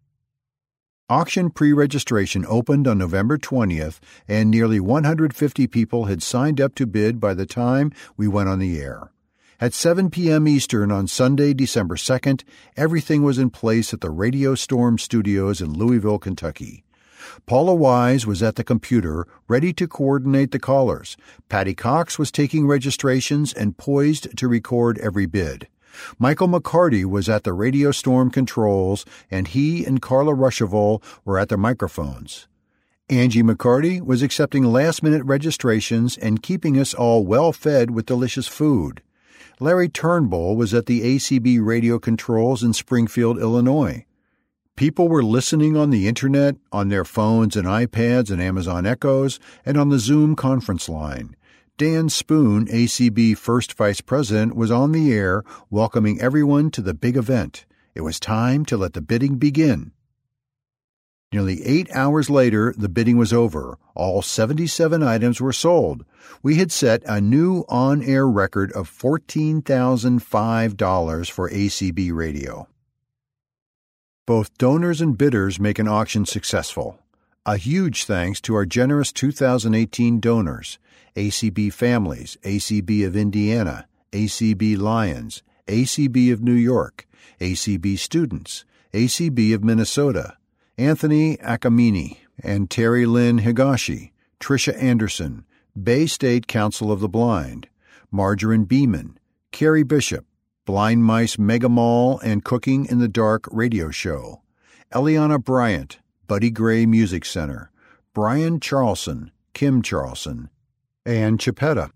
Auction pre-registration opened on November twentieth, and nearly one hundred fifty people had signed up to bid by the time we went on the air. At seven p.m. Eastern on Sunday, December second, everything was in place at the Radio Storm Studios in Louisville, Kentucky. Paula Wise was at the computer, ready to coordinate the callers. Patty Cox was taking registrations and poised to record every bid. Michael McCarty was at the Radio Storm controls, and he and Carla Rushival were at their microphones. Angie McCarty was accepting last-minute registrations and keeping us all well-fed with delicious food. Larry Turnbull was at the A C B Radio controls in Springfield, Illinois. People were listening on the Internet, on their phones and iPads and Amazon Echoes, and on the Zoom conference line. Dan Spoon, A C B First Vice President, was on the air welcoming everyone to the big event. It was time to let the bidding begin. Nearly eight hours later, the bidding was over. All seventy-seven items were sold. We had set a new on-air record of fourteen thousand five dollars for A C B Radio. Both donors and bidders make an auction successful. A huge thanks to our generous two thousand eighteen donors: A C B Families, A C B of Indiana, A C B Lions, A C B of New York, A C B Students, A C B of Minnesota, Anthony Akamini and Terry Lynn Higashi, Tricia Anderson, Bay State Council of the Blind, Marjorie Beeman, Carrie Bishop, Blind Mice Mega Mall and Cooking in the Dark Radio Show, Eliana Bryant, Buddy Gray Music Center, Brian Charlson, Kim Charlson, and Chipetta.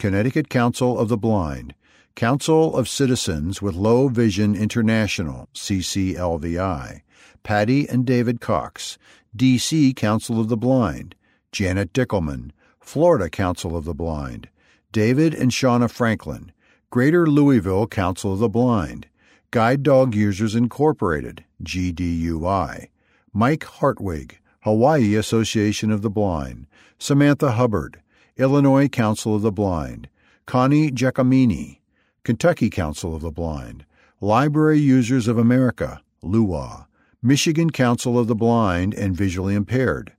Connecticut Council of the Blind, Council of Citizens with Low Vision International, C C L V I, Patty and David Cox, D C Council of the Blind, Janet Dickelman, Florida Council of the Blind, David and Shauna Franklin, Greater Louisville Council of the Blind, Guide Dog Users Incorporated, G D U I, Mike Hartwig, Hawaii Association of the Blind, Samantha Hubbard, Illinois Council of the Blind, Connie Giacomini, Kentucky Council of the Blind, Library Users of America, L U A, Michigan Council of the Blind and Visually Impaired,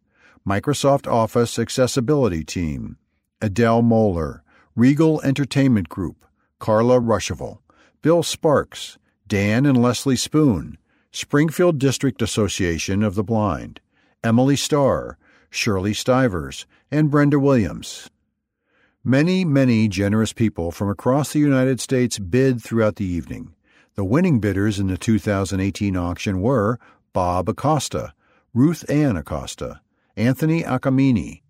Microsoft Office Accessibility Team, Adele Moeller, Regal Entertainment Group, Carla Rushival, Bill Sparks, Dan and Leslie Spoon, Springfield District Association of the Blind, Emily Starr, Shirley Stivers, and Brenda Williams. Many, many generous people from across the United States bid throughout the evening. The winning bidders in the two thousand eighteen auction were Bob Acosta, Ruth Ann Acosta, Anthony Acamini,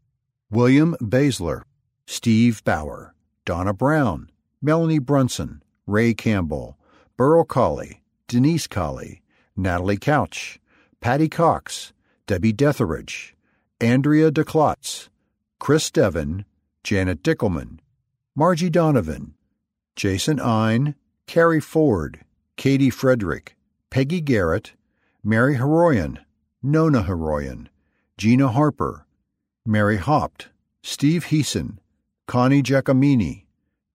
William Basler, Steve Bauer, Donna Brown, Melanie Brunson, Ray Campbell, Burl Colley, Denise Colley, Natalie Couch, Patty Cox, Debbie Detheridge, Andrea DeClotz, Chris Devon, Janet Dickelman, Margie Donovan, Jason Ein, Carrie Ford, Katie Frederick, Peggy Garrett, Mary Heroyan, Nona Heroyan, Gina Harper, Mary Hopt, Steve Heason, Connie Giacomini,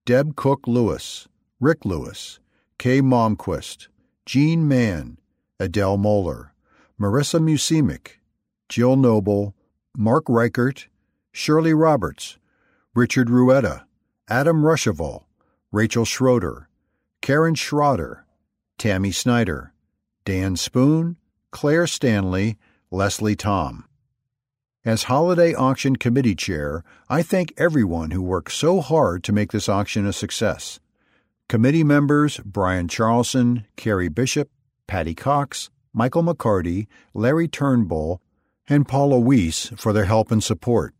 Deb Cook Lewis, Rick Lewis, Kay Momquist, Jean Mann, Adele Moeller, Marissa Musimic, Jill Noble, Mark Reichert, Shirley Roberts, Richard Ruetta, Adam Rushival, Rachel Schroeder, Karen Schroeder, Tammy Snyder, Dan Spoon, Claire Stanley, Leslie Tom. As Holiday Auction Committee Chair, I thank everyone who worked so hard to make this auction a success. Committee members Brian Charlson, Carrie Bishop, Patty Cox, Michael McCarty, Larry Turnbull, and Paula Weiss for their help and support.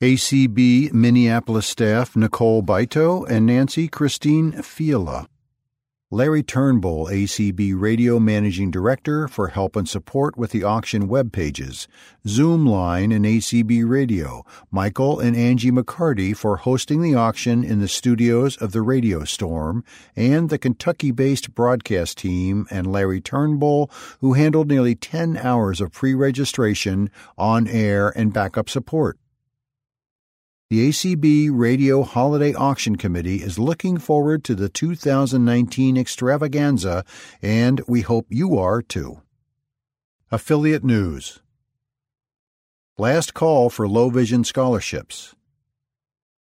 A C B Minneapolis staff Nicole Baito and Nancy Christine Fiala. Larry Turnbull, A C B Radio Managing Director, for help and support with the auction web pages, Zoomline and A C B Radio, Michael and Angie McCarty for hosting the auction in the studios of the Radio Storm, and the Kentucky-based broadcast team and Larry Turnbull, who handled nearly ten hours of pre-registration, on-air, and backup support. The A C B Radio Holiday Auction Committee is looking forward to the two thousand nineteen extravaganza, and we hope you are too. Affiliate News. Last call for low vision scholarships.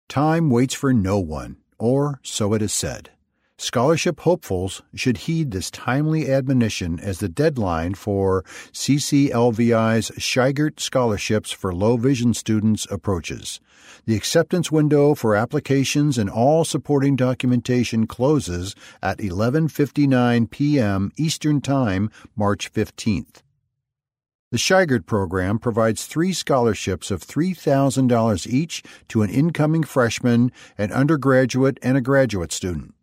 Time waits for no one, or so it is said. Scholarship hopefuls should heed this timely admonition as the deadline for C C L V I's Shigert Scholarships for Low Vision students approaches. The acceptance window for applications and all supporting documentation closes at eleven fifty-nine p.m. Eastern Time, March fifteenth. The Shigert program provides three scholarships of three thousand dollars each to an incoming freshman, an undergraduate, and a graduate student.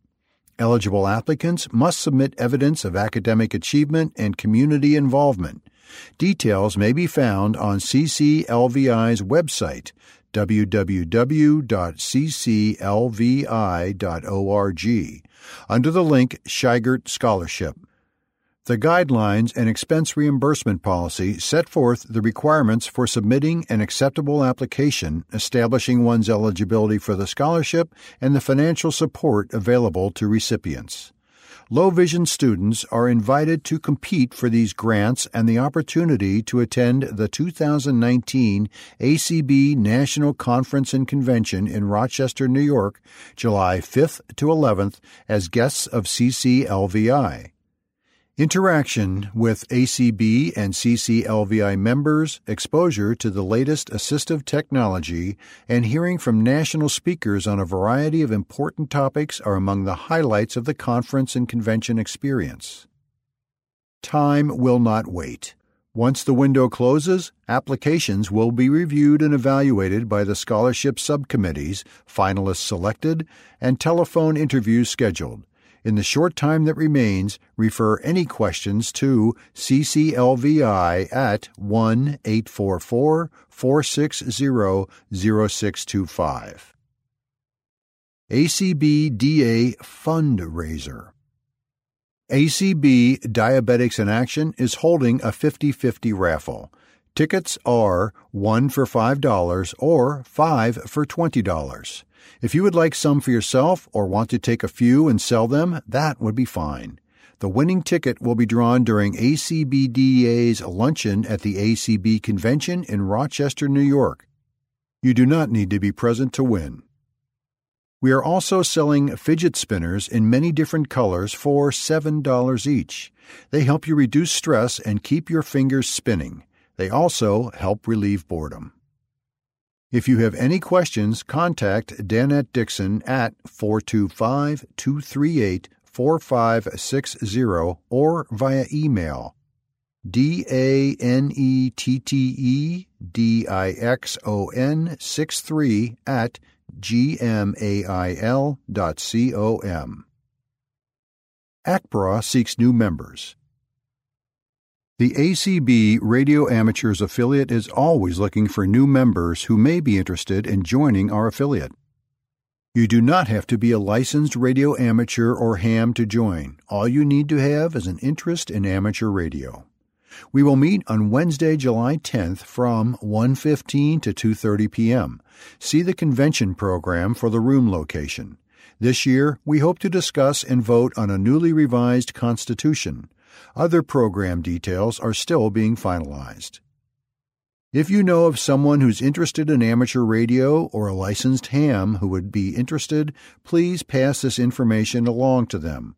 Eligible applicants must submit evidence of academic achievement and community involvement. Details may be found on C C L V I's website, w w w dot c c l v i dot org, under the link Shigert Scholarship. The guidelines and expense reimbursement policy set forth the requirements for submitting an acceptable application, establishing one's eligibility for the scholarship, and the financial support available to recipients. Low vision students are invited to compete for these grants and the opportunity to attend the two thousand nineteen A C B National Conference and Convention in Rochester, New York, July fifth to eleventh, as guests of C C L V I. Interaction with A C B and C C L V I members, exposure to the latest assistive technology, and hearing from national speakers on a variety of important topics are among the highlights of the conference and convention experience. Time will not wait. Once the window closes, applications will be reviewed and evaluated by the scholarship subcommittees, finalists selected, and telephone interviews scheduled. In the short time that remains, refer any questions to C C L V I at one eight four four, four six zero, zero six two five. A C B D A Fundraiser. A C B Diabetics in Action is holding a fifty-fifty raffle. Tickets are one for five dollars or five for twenty dollars. If you would like some for yourself or want to take a few and sell them, that would be fine. The winning ticket will be drawn during A C B D A's luncheon at the A C B Convention in Rochester, New York. You do not need to be present to win. We are also selling fidget spinners in many different colors for seven dollars each. They help you reduce stress and keep your fingers spinning. They also help relieve boredom. If you have any questions, contact Danette Dixon at four two five, two three eight, four five six zero or via email d-a-n-e-t-t-e-d-i-x-o-n-six-three at g-m-a-i-l dot c-o-m. A C B R A seeks new members. The A C B Radio Amateurs affiliate is always looking for new members who may be interested in joining our affiliate. You do not have to be a licensed radio amateur or ham to join. All you need to have is an interest in amateur radio. We will meet on Wednesday, July tenth from one fifteen to two thirty p.m. See the convention program for the room location. This year, we hope to discuss and vote on a newly revised constitution. Other program details are still being finalized. If you know of someone who's interested in amateur radio or a licensed ham who would be interested, please pass this information along to them.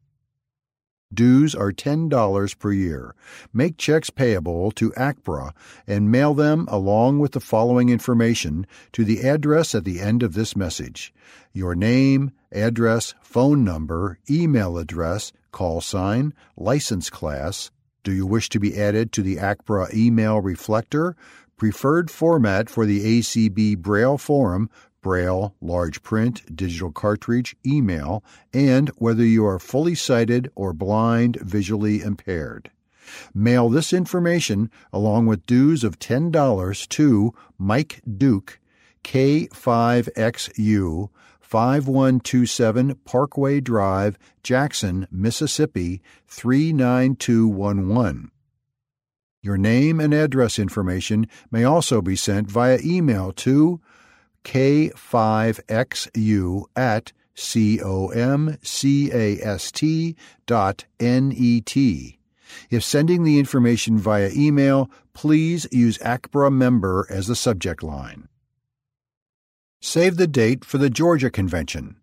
Dues are ten dollars per year. Make checks payable to A C B R A and mail them along with the following information to the address at the end of this message: your name, address, phone number, email address, call sign, license class. Do you wish to be added to the A C B R A email reflector? Preferred format for the A C B Braille Forum, Braille, large print, digital cartridge, email, and whether you are fully sighted or blind, visually impaired. Mail this information along with dues of ten dollars to Mike Duke, K five X U, five one two seven Parkway Drive, Jackson, Mississippi, three nine two one one. Your name and address information may also be sent via email to k5xu at comcast dot net. If sending the information via email, please use A C B R A member as the subject line. Save the date for the Georgia Convention.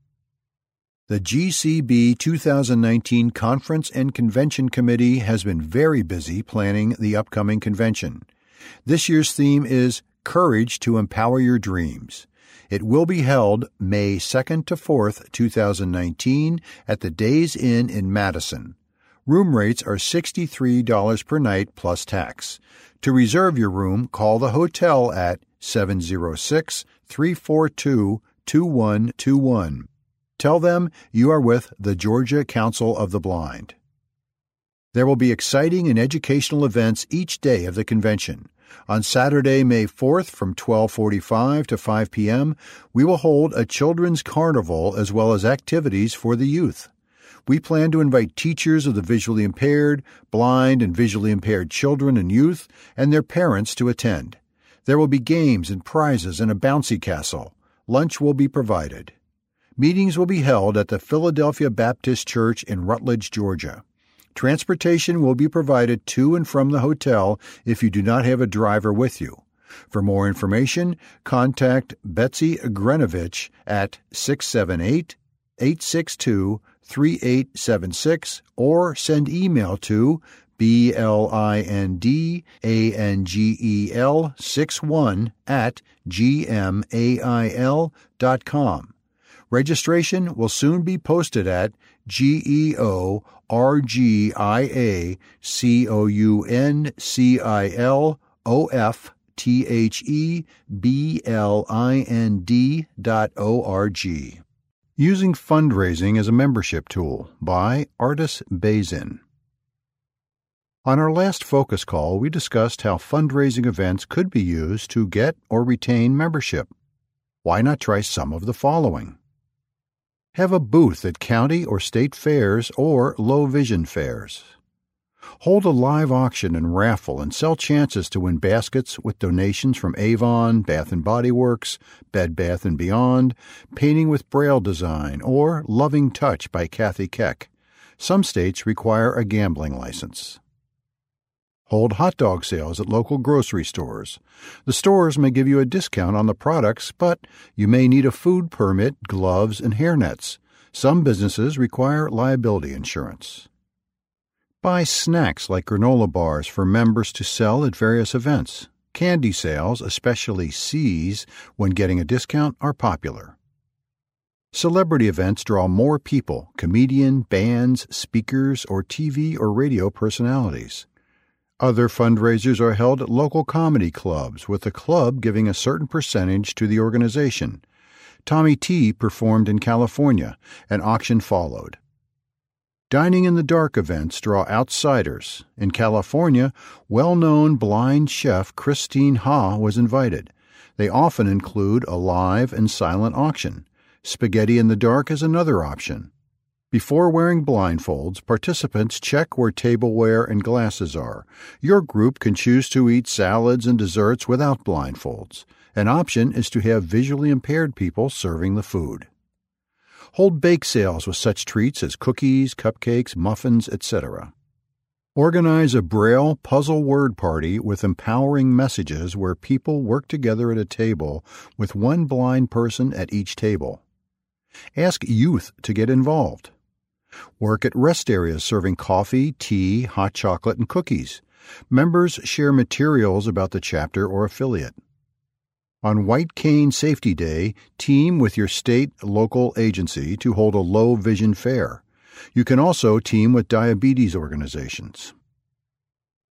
The G C B twenty nineteen Conference and Convention Committee has been very busy planning the upcoming convention. This year's theme is Courage to Empower Your Dreams. It will be held May second to fourth, twenty nineteen at the Days Inn in Madison. Room rates are sixty-three dollars per night plus tax. To reserve your room, call the hotel at seven oh six, three four two, two one two one. Tell them you are with the Georgia Council of the Blind. There will be exciting and educational events each day of the convention. On Saturday, May fourth from twelve forty-five to five p.m., we will hold a children's carnival as well as activities for the youth. We plan to invite teachers of the visually impaired, blind, and visually impaired children and youth, and their parents to attend. There will be games and prizes and a bouncy castle. Lunch will be provided. Meetings will be held at the Philadelphia Baptist Church in Rutledge, Georgia. Transportation will be provided to and from the hotel if you do not have a driver with you. For more information, contact Betsy Grenovich at six seven eight, eight six two, three eight seven six or send email to blindangel61 at gmail dot com. Registration will soon be posted at g-e-o-r-g-i-a-c-o-u-n-c-i-l-o-f-t-h-e-b-l-i-n-d dot o-r-g. Using Fundraising as a Membership Tool by Artis Bazin. On our last focus call, we discussed how fundraising events could be used to get or retain membership. Why not try some of the following? Have a booth at county or state fairs or low vision fairs. Hold a live auction and raffle and sell chances to win baskets with donations from Avon, Bath and Body Works, Bed Bath and Beyond, Painting with Braille Design, or Loving Touch by Kathy Keck. Some states require a gambling license. Hold hot dog sales at local grocery stores. The stores may give you a discount on the products, but you may need a food permit, gloves, and hairnets. Some businesses require liability insurance. Buy snacks like granola bars for members to sell at various events. Candy sales, especially C's, when getting a discount, are popular. Celebrity events draw more people, comedian, bands, speakers, or T V or radio personalities. Other fundraisers are held at local comedy clubs, with the club giving a certain percentage to the organization. Tommy T. performed in California. An auction followed. Dining in the dark events draw outsiders. In California, well-known blind chef Christine Ha was invited. They often include a live and silent auction. Spaghetti in the dark is another option. Before wearing blindfolds, participants check where tableware and glasses are. Your group can choose to eat salads and desserts without blindfolds. An option is to have visually impaired people serving the food. Hold bake sales with such treats as cookies, cupcakes, muffins, et cetera. Organize a Braille puzzle word party with empowering messages where people work together at a table with one blind person at each table. Ask youth to get involved. Work at rest areas serving coffee, tea, hot chocolate, and cookies. Members share materials about the chapter or affiliate. On White Cane Safety Day, team with your state, local agency to hold a low vision fair. You can also team with diabetes organizations.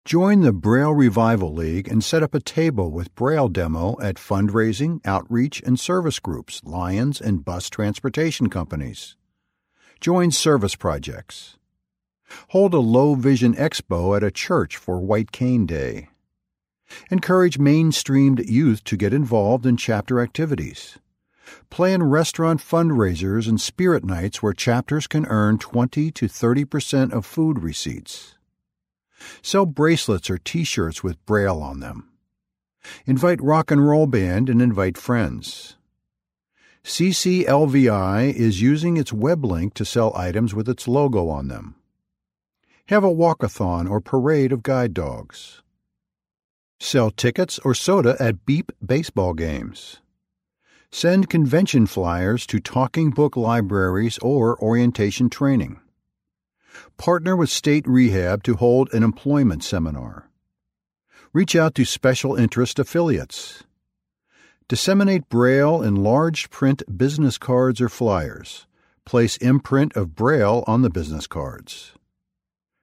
Join the Braille Revival League and set up a table with Braille demo at fundraising, outreach, and service groups, Lions, and bus transportation companies. Join service projects. Hold a low vision expo at a church for White Cane Day. Encourage mainstreamed youth to get involved in chapter activities. Plan restaurant fundraisers and spirit nights where chapters can earn twenty to thirty percent of food receipts. Sell bracelets or T-shirts with Braille on them. Invite rock and roll band and invite friends. C C L V I is using its web link to sell items with its logo on them. Have a walkathon or parade of guide dogs. Sell tickets or soda at Beep baseball games. Send convention flyers to talking book libraries or orientation training. Partner with state rehab to hold an employment seminar. Reach out to special interest affiliates. Disseminate Braille in large print business cards or flyers. Place imprint of Braille on the business cards.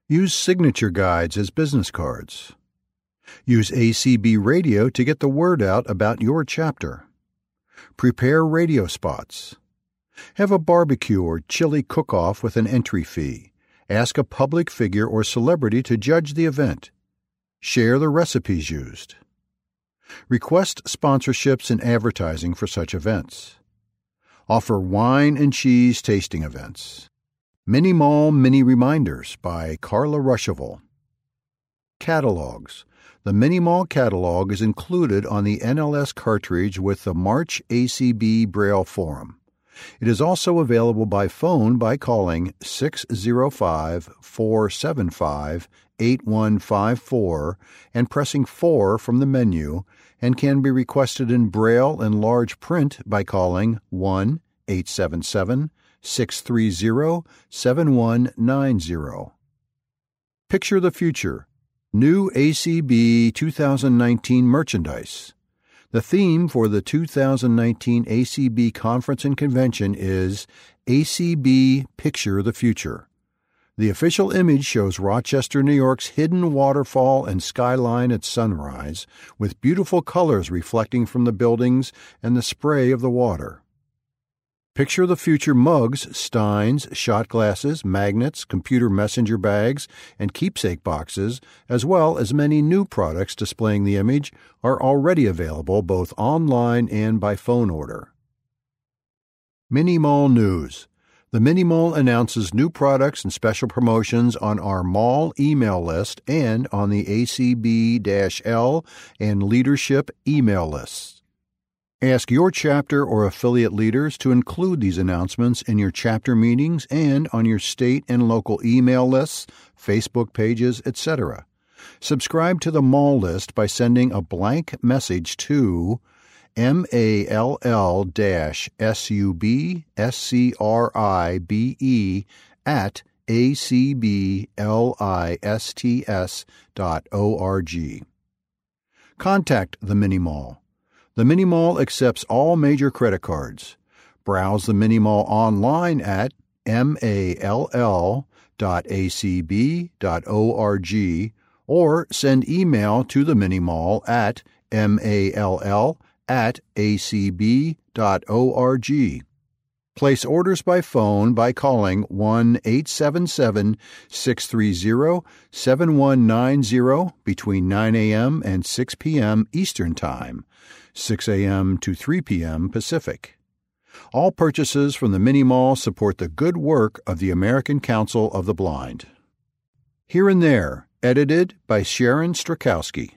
Use signature guides as business cards. Use A C B Radio to get the word out about your chapter. Prepare radio spots. Have a barbecue or chili cook-off with an entry fee. Ask a public figure or celebrity to judge the event. Share the recipes used. Request sponsorships and advertising for such events. Offer wine and cheese tasting events. Mini Mall Mini Reminders by Carla Rusheville. Catalogs. The Mini-Mall catalog is included on the N L S cartridge with the March A C B Braille Forum. It is also available by phone by calling six oh five, four seven five, eight one five four and pressing four from the menu, and can be requested in Braille and large print by calling one eight seven seven, six three zero, seven one nine zero. Picture the Future. New A C B twenty nineteen merchandise. The theme for the two thousand nineteen A C B Conference and Convention is A C B Picture the Future. The official image shows Rochester, New York's hidden waterfall and skyline at sunrise, with beautiful colors reflecting from the buildings and the spray of the water. Picture the Future mugs, steins, shot glasses, magnets, computer messenger bags, and keepsake boxes, as well as many new products displaying the image, are already available both online and by phone order. Mini-Mall News. The Mini-Mall announces new products and special promotions on our mall email list and on the A C B L and leadership email lists. Ask your chapter or affiliate leaders to include these announcements in your chapter meetings and on your state and local email lists, Facebook pages, et cetera. Subscribe to the mall list by sending a blank message to mall-subscribe at acblists dot org. Contact the Mini Mall. The Mini Mall accepts all major credit cards. Browse the Mini Mall online at mall dot a c b dot org or send email to the Mini Mall at mall at a c b dot org. Place orders by phone by calling one eight seven seven, six three zero, seven one nine zero between nine a.m. and six p.m. Eastern Time, six a.m. to three p.m. Pacific. All purchases from the Mini Mall support the good work of the American Council of the Blind. Here and There, edited by Sharon Strakowski.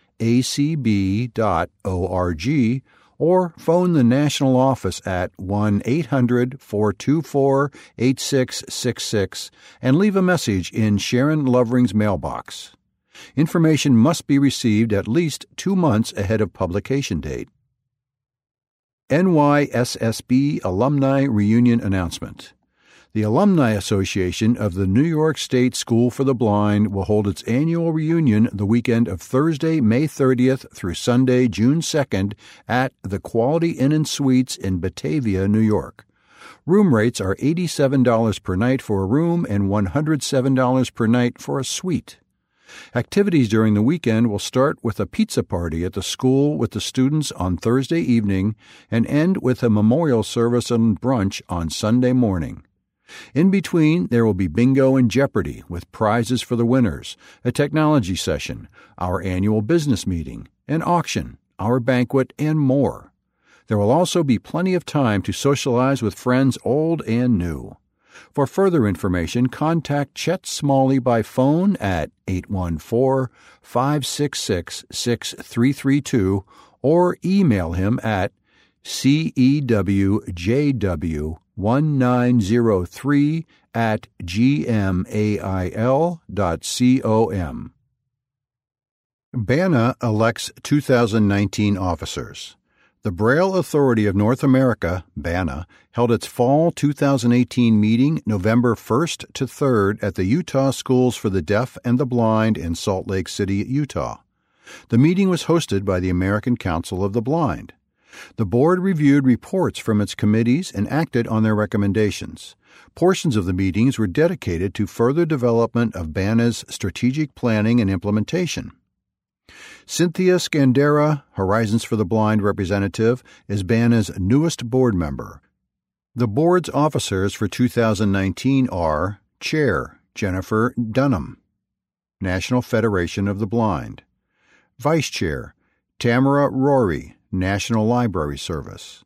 a c b dot org or phone the national office at one eight hundred, four two four, eight six six six and leave a message in Sharon Lovering's mailbox. Information must be received at least two months ahead of publication date. N Y S S B Alumni Reunion Announcement. The Alumni Association of the New York State School for the Blind will hold its annual reunion the weekend of Thursday, May thirtieth through Sunday, June second at the Quality Inn and Suites in Batavia, New York. Room rates are eighty-seven dollars per night for a room and one hundred seven dollars per night for a suite. Activities during the weekend will start with a pizza party at the school with the students on Thursday evening and end with a memorial service and brunch on Sunday morning. In between, there will be bingo and Jeopardy with prizes for the winners, a technology session, our annual business meeting, an auction, our banquet, and more. There will also be plenty of time to socialize with friends old and new. For further information, contact Chet Smalley by phone at eight one four, five six six, six three three two or email him at cewjw1903 at gmail dot com. B A N A elects two thousand nineteen officers. The Braille Authority of North America, B A N A, held its fall two thousand eighteen meeting November first to third at the Utah Schools for the Deaf and the Blind in Salt Lake City, Utah. The meeting was hosted by the American Council of the Blind. The board reviewed reports from its committees and acted on their recommendations. Portions of the meetings were dedicated to further development of B A N A's strategic planning and implementation. Cynthia Scandera, Horizons for the Blind representative, is B A N A's newest board member. The board's officers for two thousand nineteen are Chair, Jennifer Dunham, National Federation of the Blind; Vice Chair, Tamara Rory, National Library Service;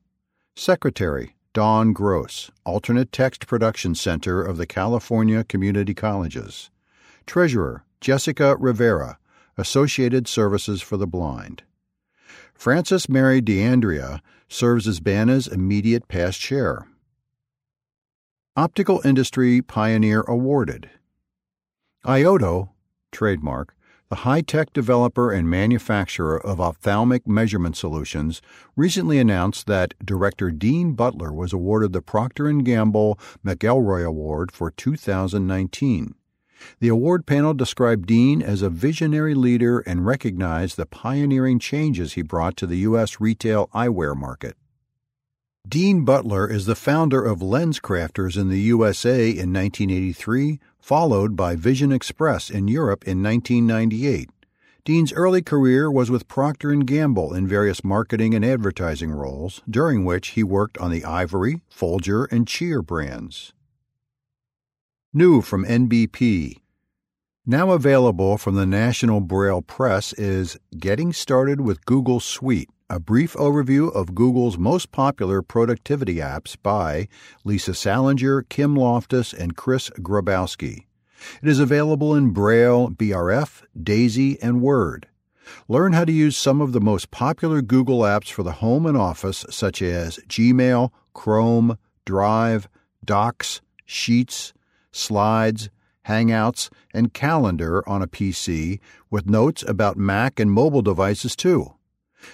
Secretary, Dawn Gross, Alternate Text Production Center of the California Community Colleges; Treasurer, Jessica Rivera, Associated Services for the Blind. Frances Mary DeAndrea serves as B A N A's immediate past chair. Optical Industry Pioneer Awarded. I O T O, trademark, the high-tech developer and manufacturer of ophthalmic measurement solutions, recently announced that Director Dean Butler was awarded the Procter and Gamble McElroy Award for two thousand nineteen. The award panel described Dean as a visionary leader and recognized the pioneering changes he brought to the U S retail eyewear market. Dean Butler is the founder of Lens Crafters in the U S A in nineteen eighty-three, followed by Vision Express in Europe in nineteen ninety-eight. Dean's early career was with Procter and Gamble in various marketing and advertising roles, during which he worked on the Ivory, Folger, and Cheer brands. New from N B P. Now available from the National Braille Press is Getting Started with Google Suite, a brief overview of Google's most popular productivity apps by Lisa Salinger, Kim Loftus, and Chris Grabowski. It is available in Braille, B R F, DAISY, and Word. Learn how to use some of the most popular Google apps for the home and office, such as Gmail, Chrome, Drive, Docs, Sheets, Slides, Hangouts, and Calendar on a P C, with notes about Mac and mobile devices too.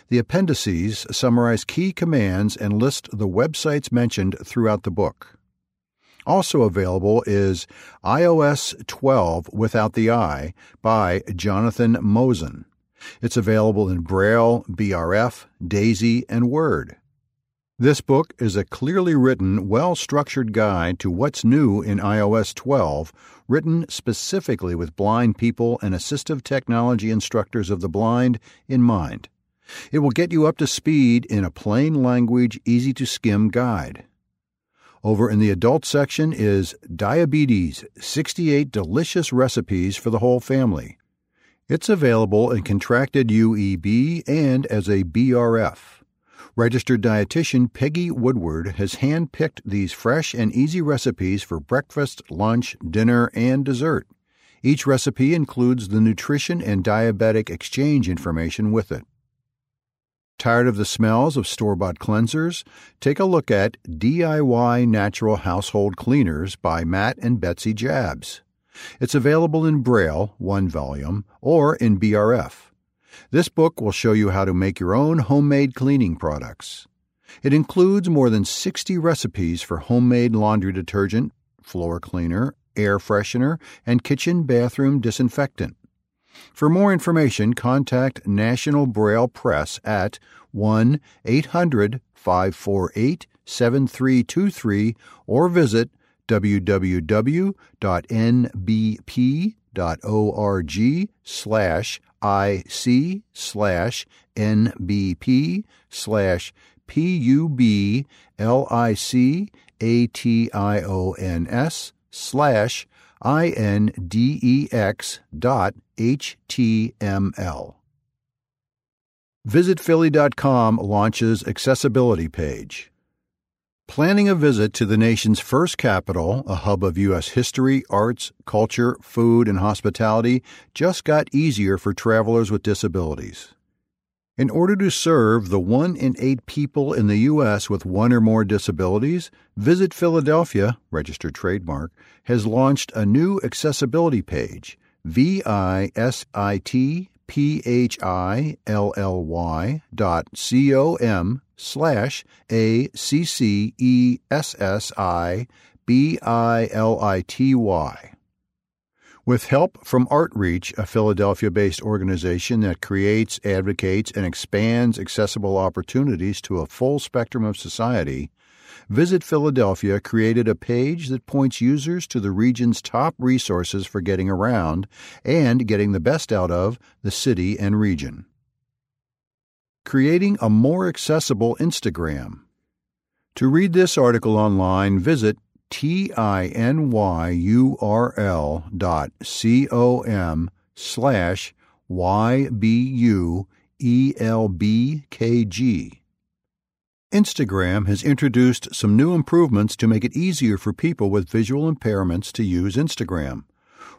The appendices summarize key commands and list the websites mentioned throughout the book. Also available is I O S twelve Without the I by Jonathan Mosen. It's available in Braille, B R F, DAISY, and Word. This book is a clearly written, well-structured guide to what's new in I O S twelve, written specifically with blind people and assistive technology instructors of the blind in mind. It will get you up to speed in a plain language, easy-to-skim guide. Over in the adult section is Diabetes, sixty-eight Delicious Recipes for the Whole Family. It's available in contracted U E B and as a B R F. Registered dietitian Peggy Woodward has handpicked these fresh and easy recipes for breakfast, lunch, dinner, and dessert. Each recipe includes the nutrition and diabetic exchange information with it. Tired of the smells of store-bought cleansers? Take a look at D I Y Natural Household Cleaners by Matt and Betsy Jabbs. It's available in Braille, one volume, or in B R F. This book will show you how to make your own homemade cleaning products. It includes more than sixty recipes for homemade laundry detergent, floor cleaner, air freshener, and kitchen bathroom disinfectant. For more information, contact National Braille Press at one eight hundred five four eight seven three two three or visit w w w dot n b p dot org slash I C slash N B P slash P U B L I C A T I O N S slash I N D E X dot H T M L. Visit Philly dot com launches accessibility page. Planning a visit to the nation's first capital, a hub of U S history, arts, culture, food, and hospitality, just got easier for travelers with disabilities. In order to serve the one in eight people in the U S with one or more disabilities, Visit Philadelphia, registered trademark, has launched a new accessibility page, V-I-S-I-T-P-H-I-L-L-Y dot C-O-M slash A-C-C-E-S-S-I-B-I-L-I-T-Y. With help from ArtReach, a Philadelphia-based organization that creates, advocates, and expands accessible opportunities to a full spectrum of society, Visit Philadelphia created a page that points users to the region's top resources for getting around and getting the best out of the city and region. Creating a more accessible Instagram. To read this article online, visit T-I-N-Y-U-R-L dot C-O-M slash Y-B-U-E-L-B-K-G. Instagram has introduced some new improvements to make it easier for people with visual impairments to use Instagram.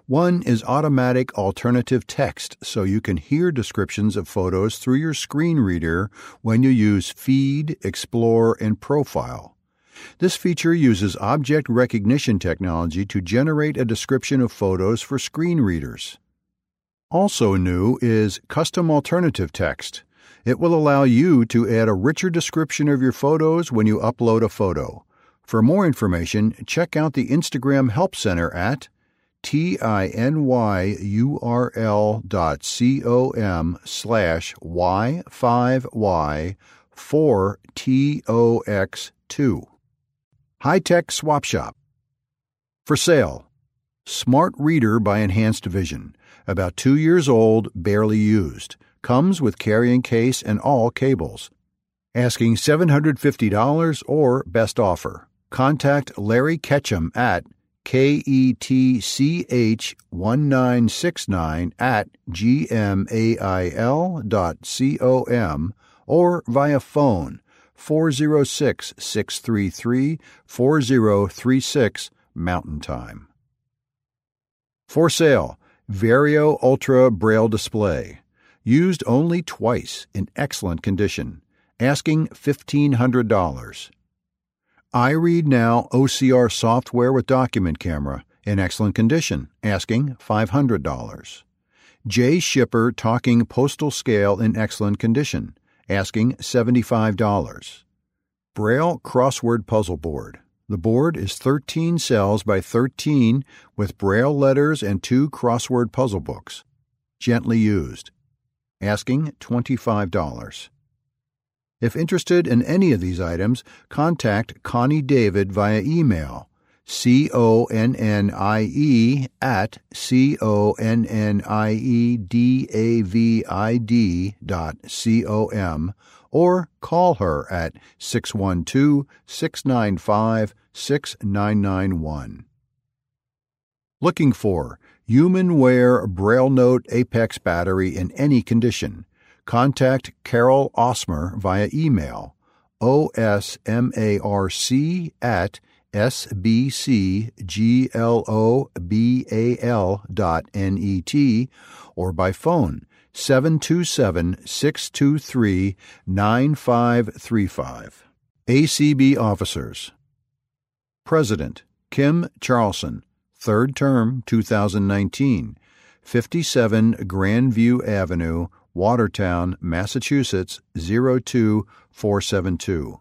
One is automatic alternative text, so you can hear descriptions of photos through your screen reader when you use Feed, Explore, and Profile. This feature uses object recognition technology to generate a description of photos for screen readers. Also new is custom alternative text. It will allow you to add a richer description of your photos when you upload a photo. For more information, check out the Instagram Help Center at t-i-n-y-u-r-l dot c-o-m slash y-5y-4-t-o-x-2. High-tech swap shop. For sale, Smart Reader by Enhanced Vision, about two years old, barely used. Comes with carrying case and all cables. Asking seven hundred fifty dollars or best offer. Contact Larry Ketchum at K E T C H one nine six nine at gmail dot com or via phone four zero six six three three four zero three six Mountain Time. For sale, Vario Ultra Braille Display. used only twice in excellent condition, asking fifteen hundred dollars. iRead Now O C R software with document camera, in excellent condition, asking five hundred dollars. J. Shipper talking postal scale in excellent condition, asking seventy-five dollars. Braille crossword puzzle board. The board is thirteen cells by thirteen with Braille letters and two crossword puzzle books. Gently used. Asking twenty-five dollars. If interested in any of these items, contact Connie David via email. C-O-N-N-I-E at C-O-N-N-I-E-D-A-V-I-D dot C-O-M or call her at six one two, six nine five, six nine nine one. Looking for HumanWare Braille Note Apex Battery in any condition. Contact Carol Osmer via email osmarc at sbcglobal dot net or by phone seven two seven, six two three, nine five three five. A C B Officers. President Kim Charlson, third term two thousand nineteen, fifty-seven Grandview Avenue, Watertown, Massachusetts zero two four seven two.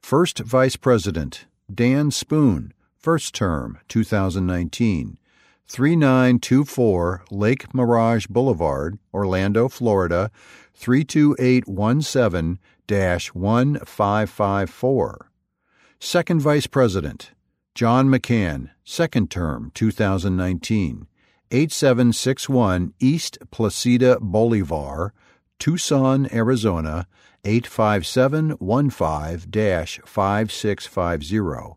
First Vice President Dan Spoon, first term two thousand nineteen, thirty-nine twenty-four Lake Mirage Boulevard, Orlando, Florida three two eight one seven, one five five four. Second Vice President John McCann, second term two thousand nineteen, eighty-seven sixty-one East Placida Bolivar, Tucson, Arizona eight five seven one five, five six five zero.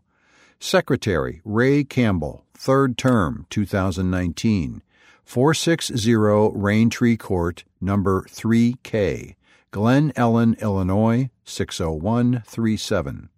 Secretary Ray Campbell, third term two thousand nineteen, four sixty Raintree Court, number three K, Glen Ellen, Illinois six oh one three seven.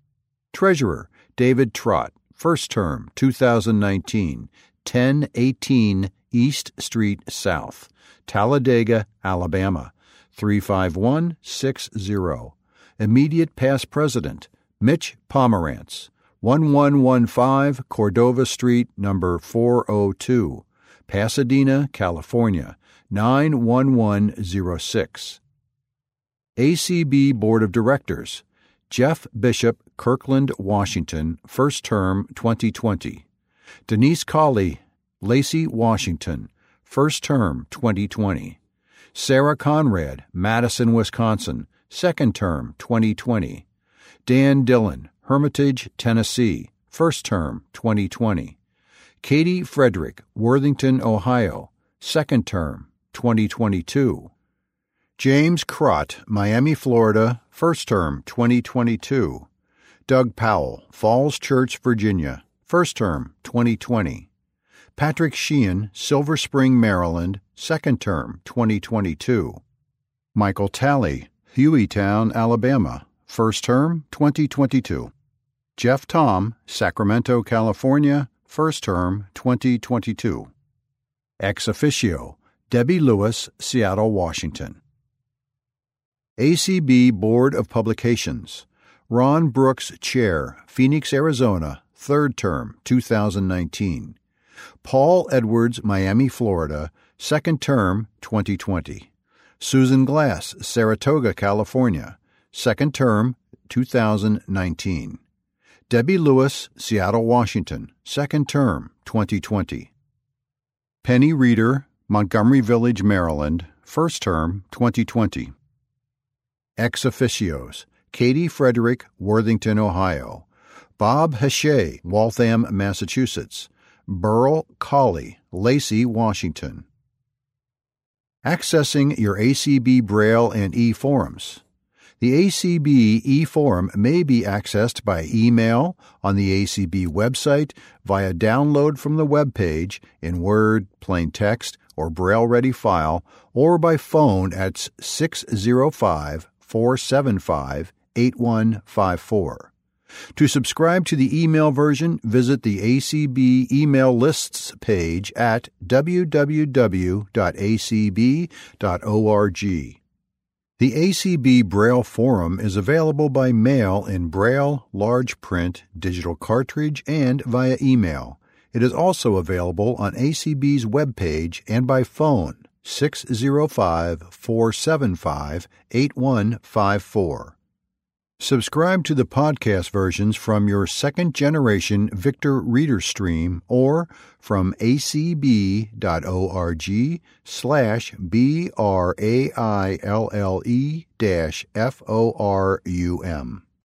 Treasurer David Trott, first term two thousand nineteen, ten eighteen East Street South, Talladega, Alabama three five one six zero. Immediate past president Mitch Pomerantz, eleven fifteen Cordova Street, number four oh two, Pasadena, California nine one one zero six. A C B Board of Directors Jeff Bishop, Kirkland, Washington, first term twenty twenty, Denise Colley, Lacey, Washington, first term twenty twenty, Sarah Conrad, Madison, Wisconsin, second term twenty twenty, Dan Dillon, Hermitage, Tennessee, first term twenty twenty, Katie Frederick, Worthington, Ohio, second term twenty twenty-two, James Crott, Miami, Florida, first term twenty twenty-two, Doug Powell, Falls Church, Virginia, first term twenty twenty, Patrick Sheehan, Silver Spring, Maryland, second term, twenty twenty-two. Michael Talley, Hueytown, Alabama, first term, twenty twenty-two. Jeff Tom, Sacramento, California, first term, twenty twenty-two. Ex officio, Debbie Lewis, Seattle, Washington. A C B Board of Publications. Ron Brooks, Chair, Phoenix, Arizona, third term, two thousand nineteen. Paul Edwards, Miami, Florida, second term, twenty twenty. Susan Glass, Saratoga, California, second term, two thousand nineteen. Debbie Lewis, Seattle, Washington, second term, twenty twenty. Penny Reeder, Montgomery Village, Maryland, first term, twenty twenty. Ex officios, Katie Frederick, Worthington, Ohio. Bob Hachet, Waltham, Massachusetts. Burl Colley, Lacey, Washington. Accessing your A C B Braille and e-forums. The A C B e-forum may be accessed by email, on the A C B website, via download from the web page in Word, plain text, or Braille-ready file, or by phone at six oh five, four seven five, eight one five four. To subscribe to the email version, visit the A C B email lists page at w w w dot a c b dot org. The A C B Braille Forum is available by mail in Braille, large print, digital cartridge, and via email. It is also available on A C B's webpage and by phone, six oh five, four seven five, eight one five four. Subscribe to the podcast versions from your second-generation Victor Reader Stream or from acb.org slash B-R-A-I-L-L-E dash F-O-R-U-M.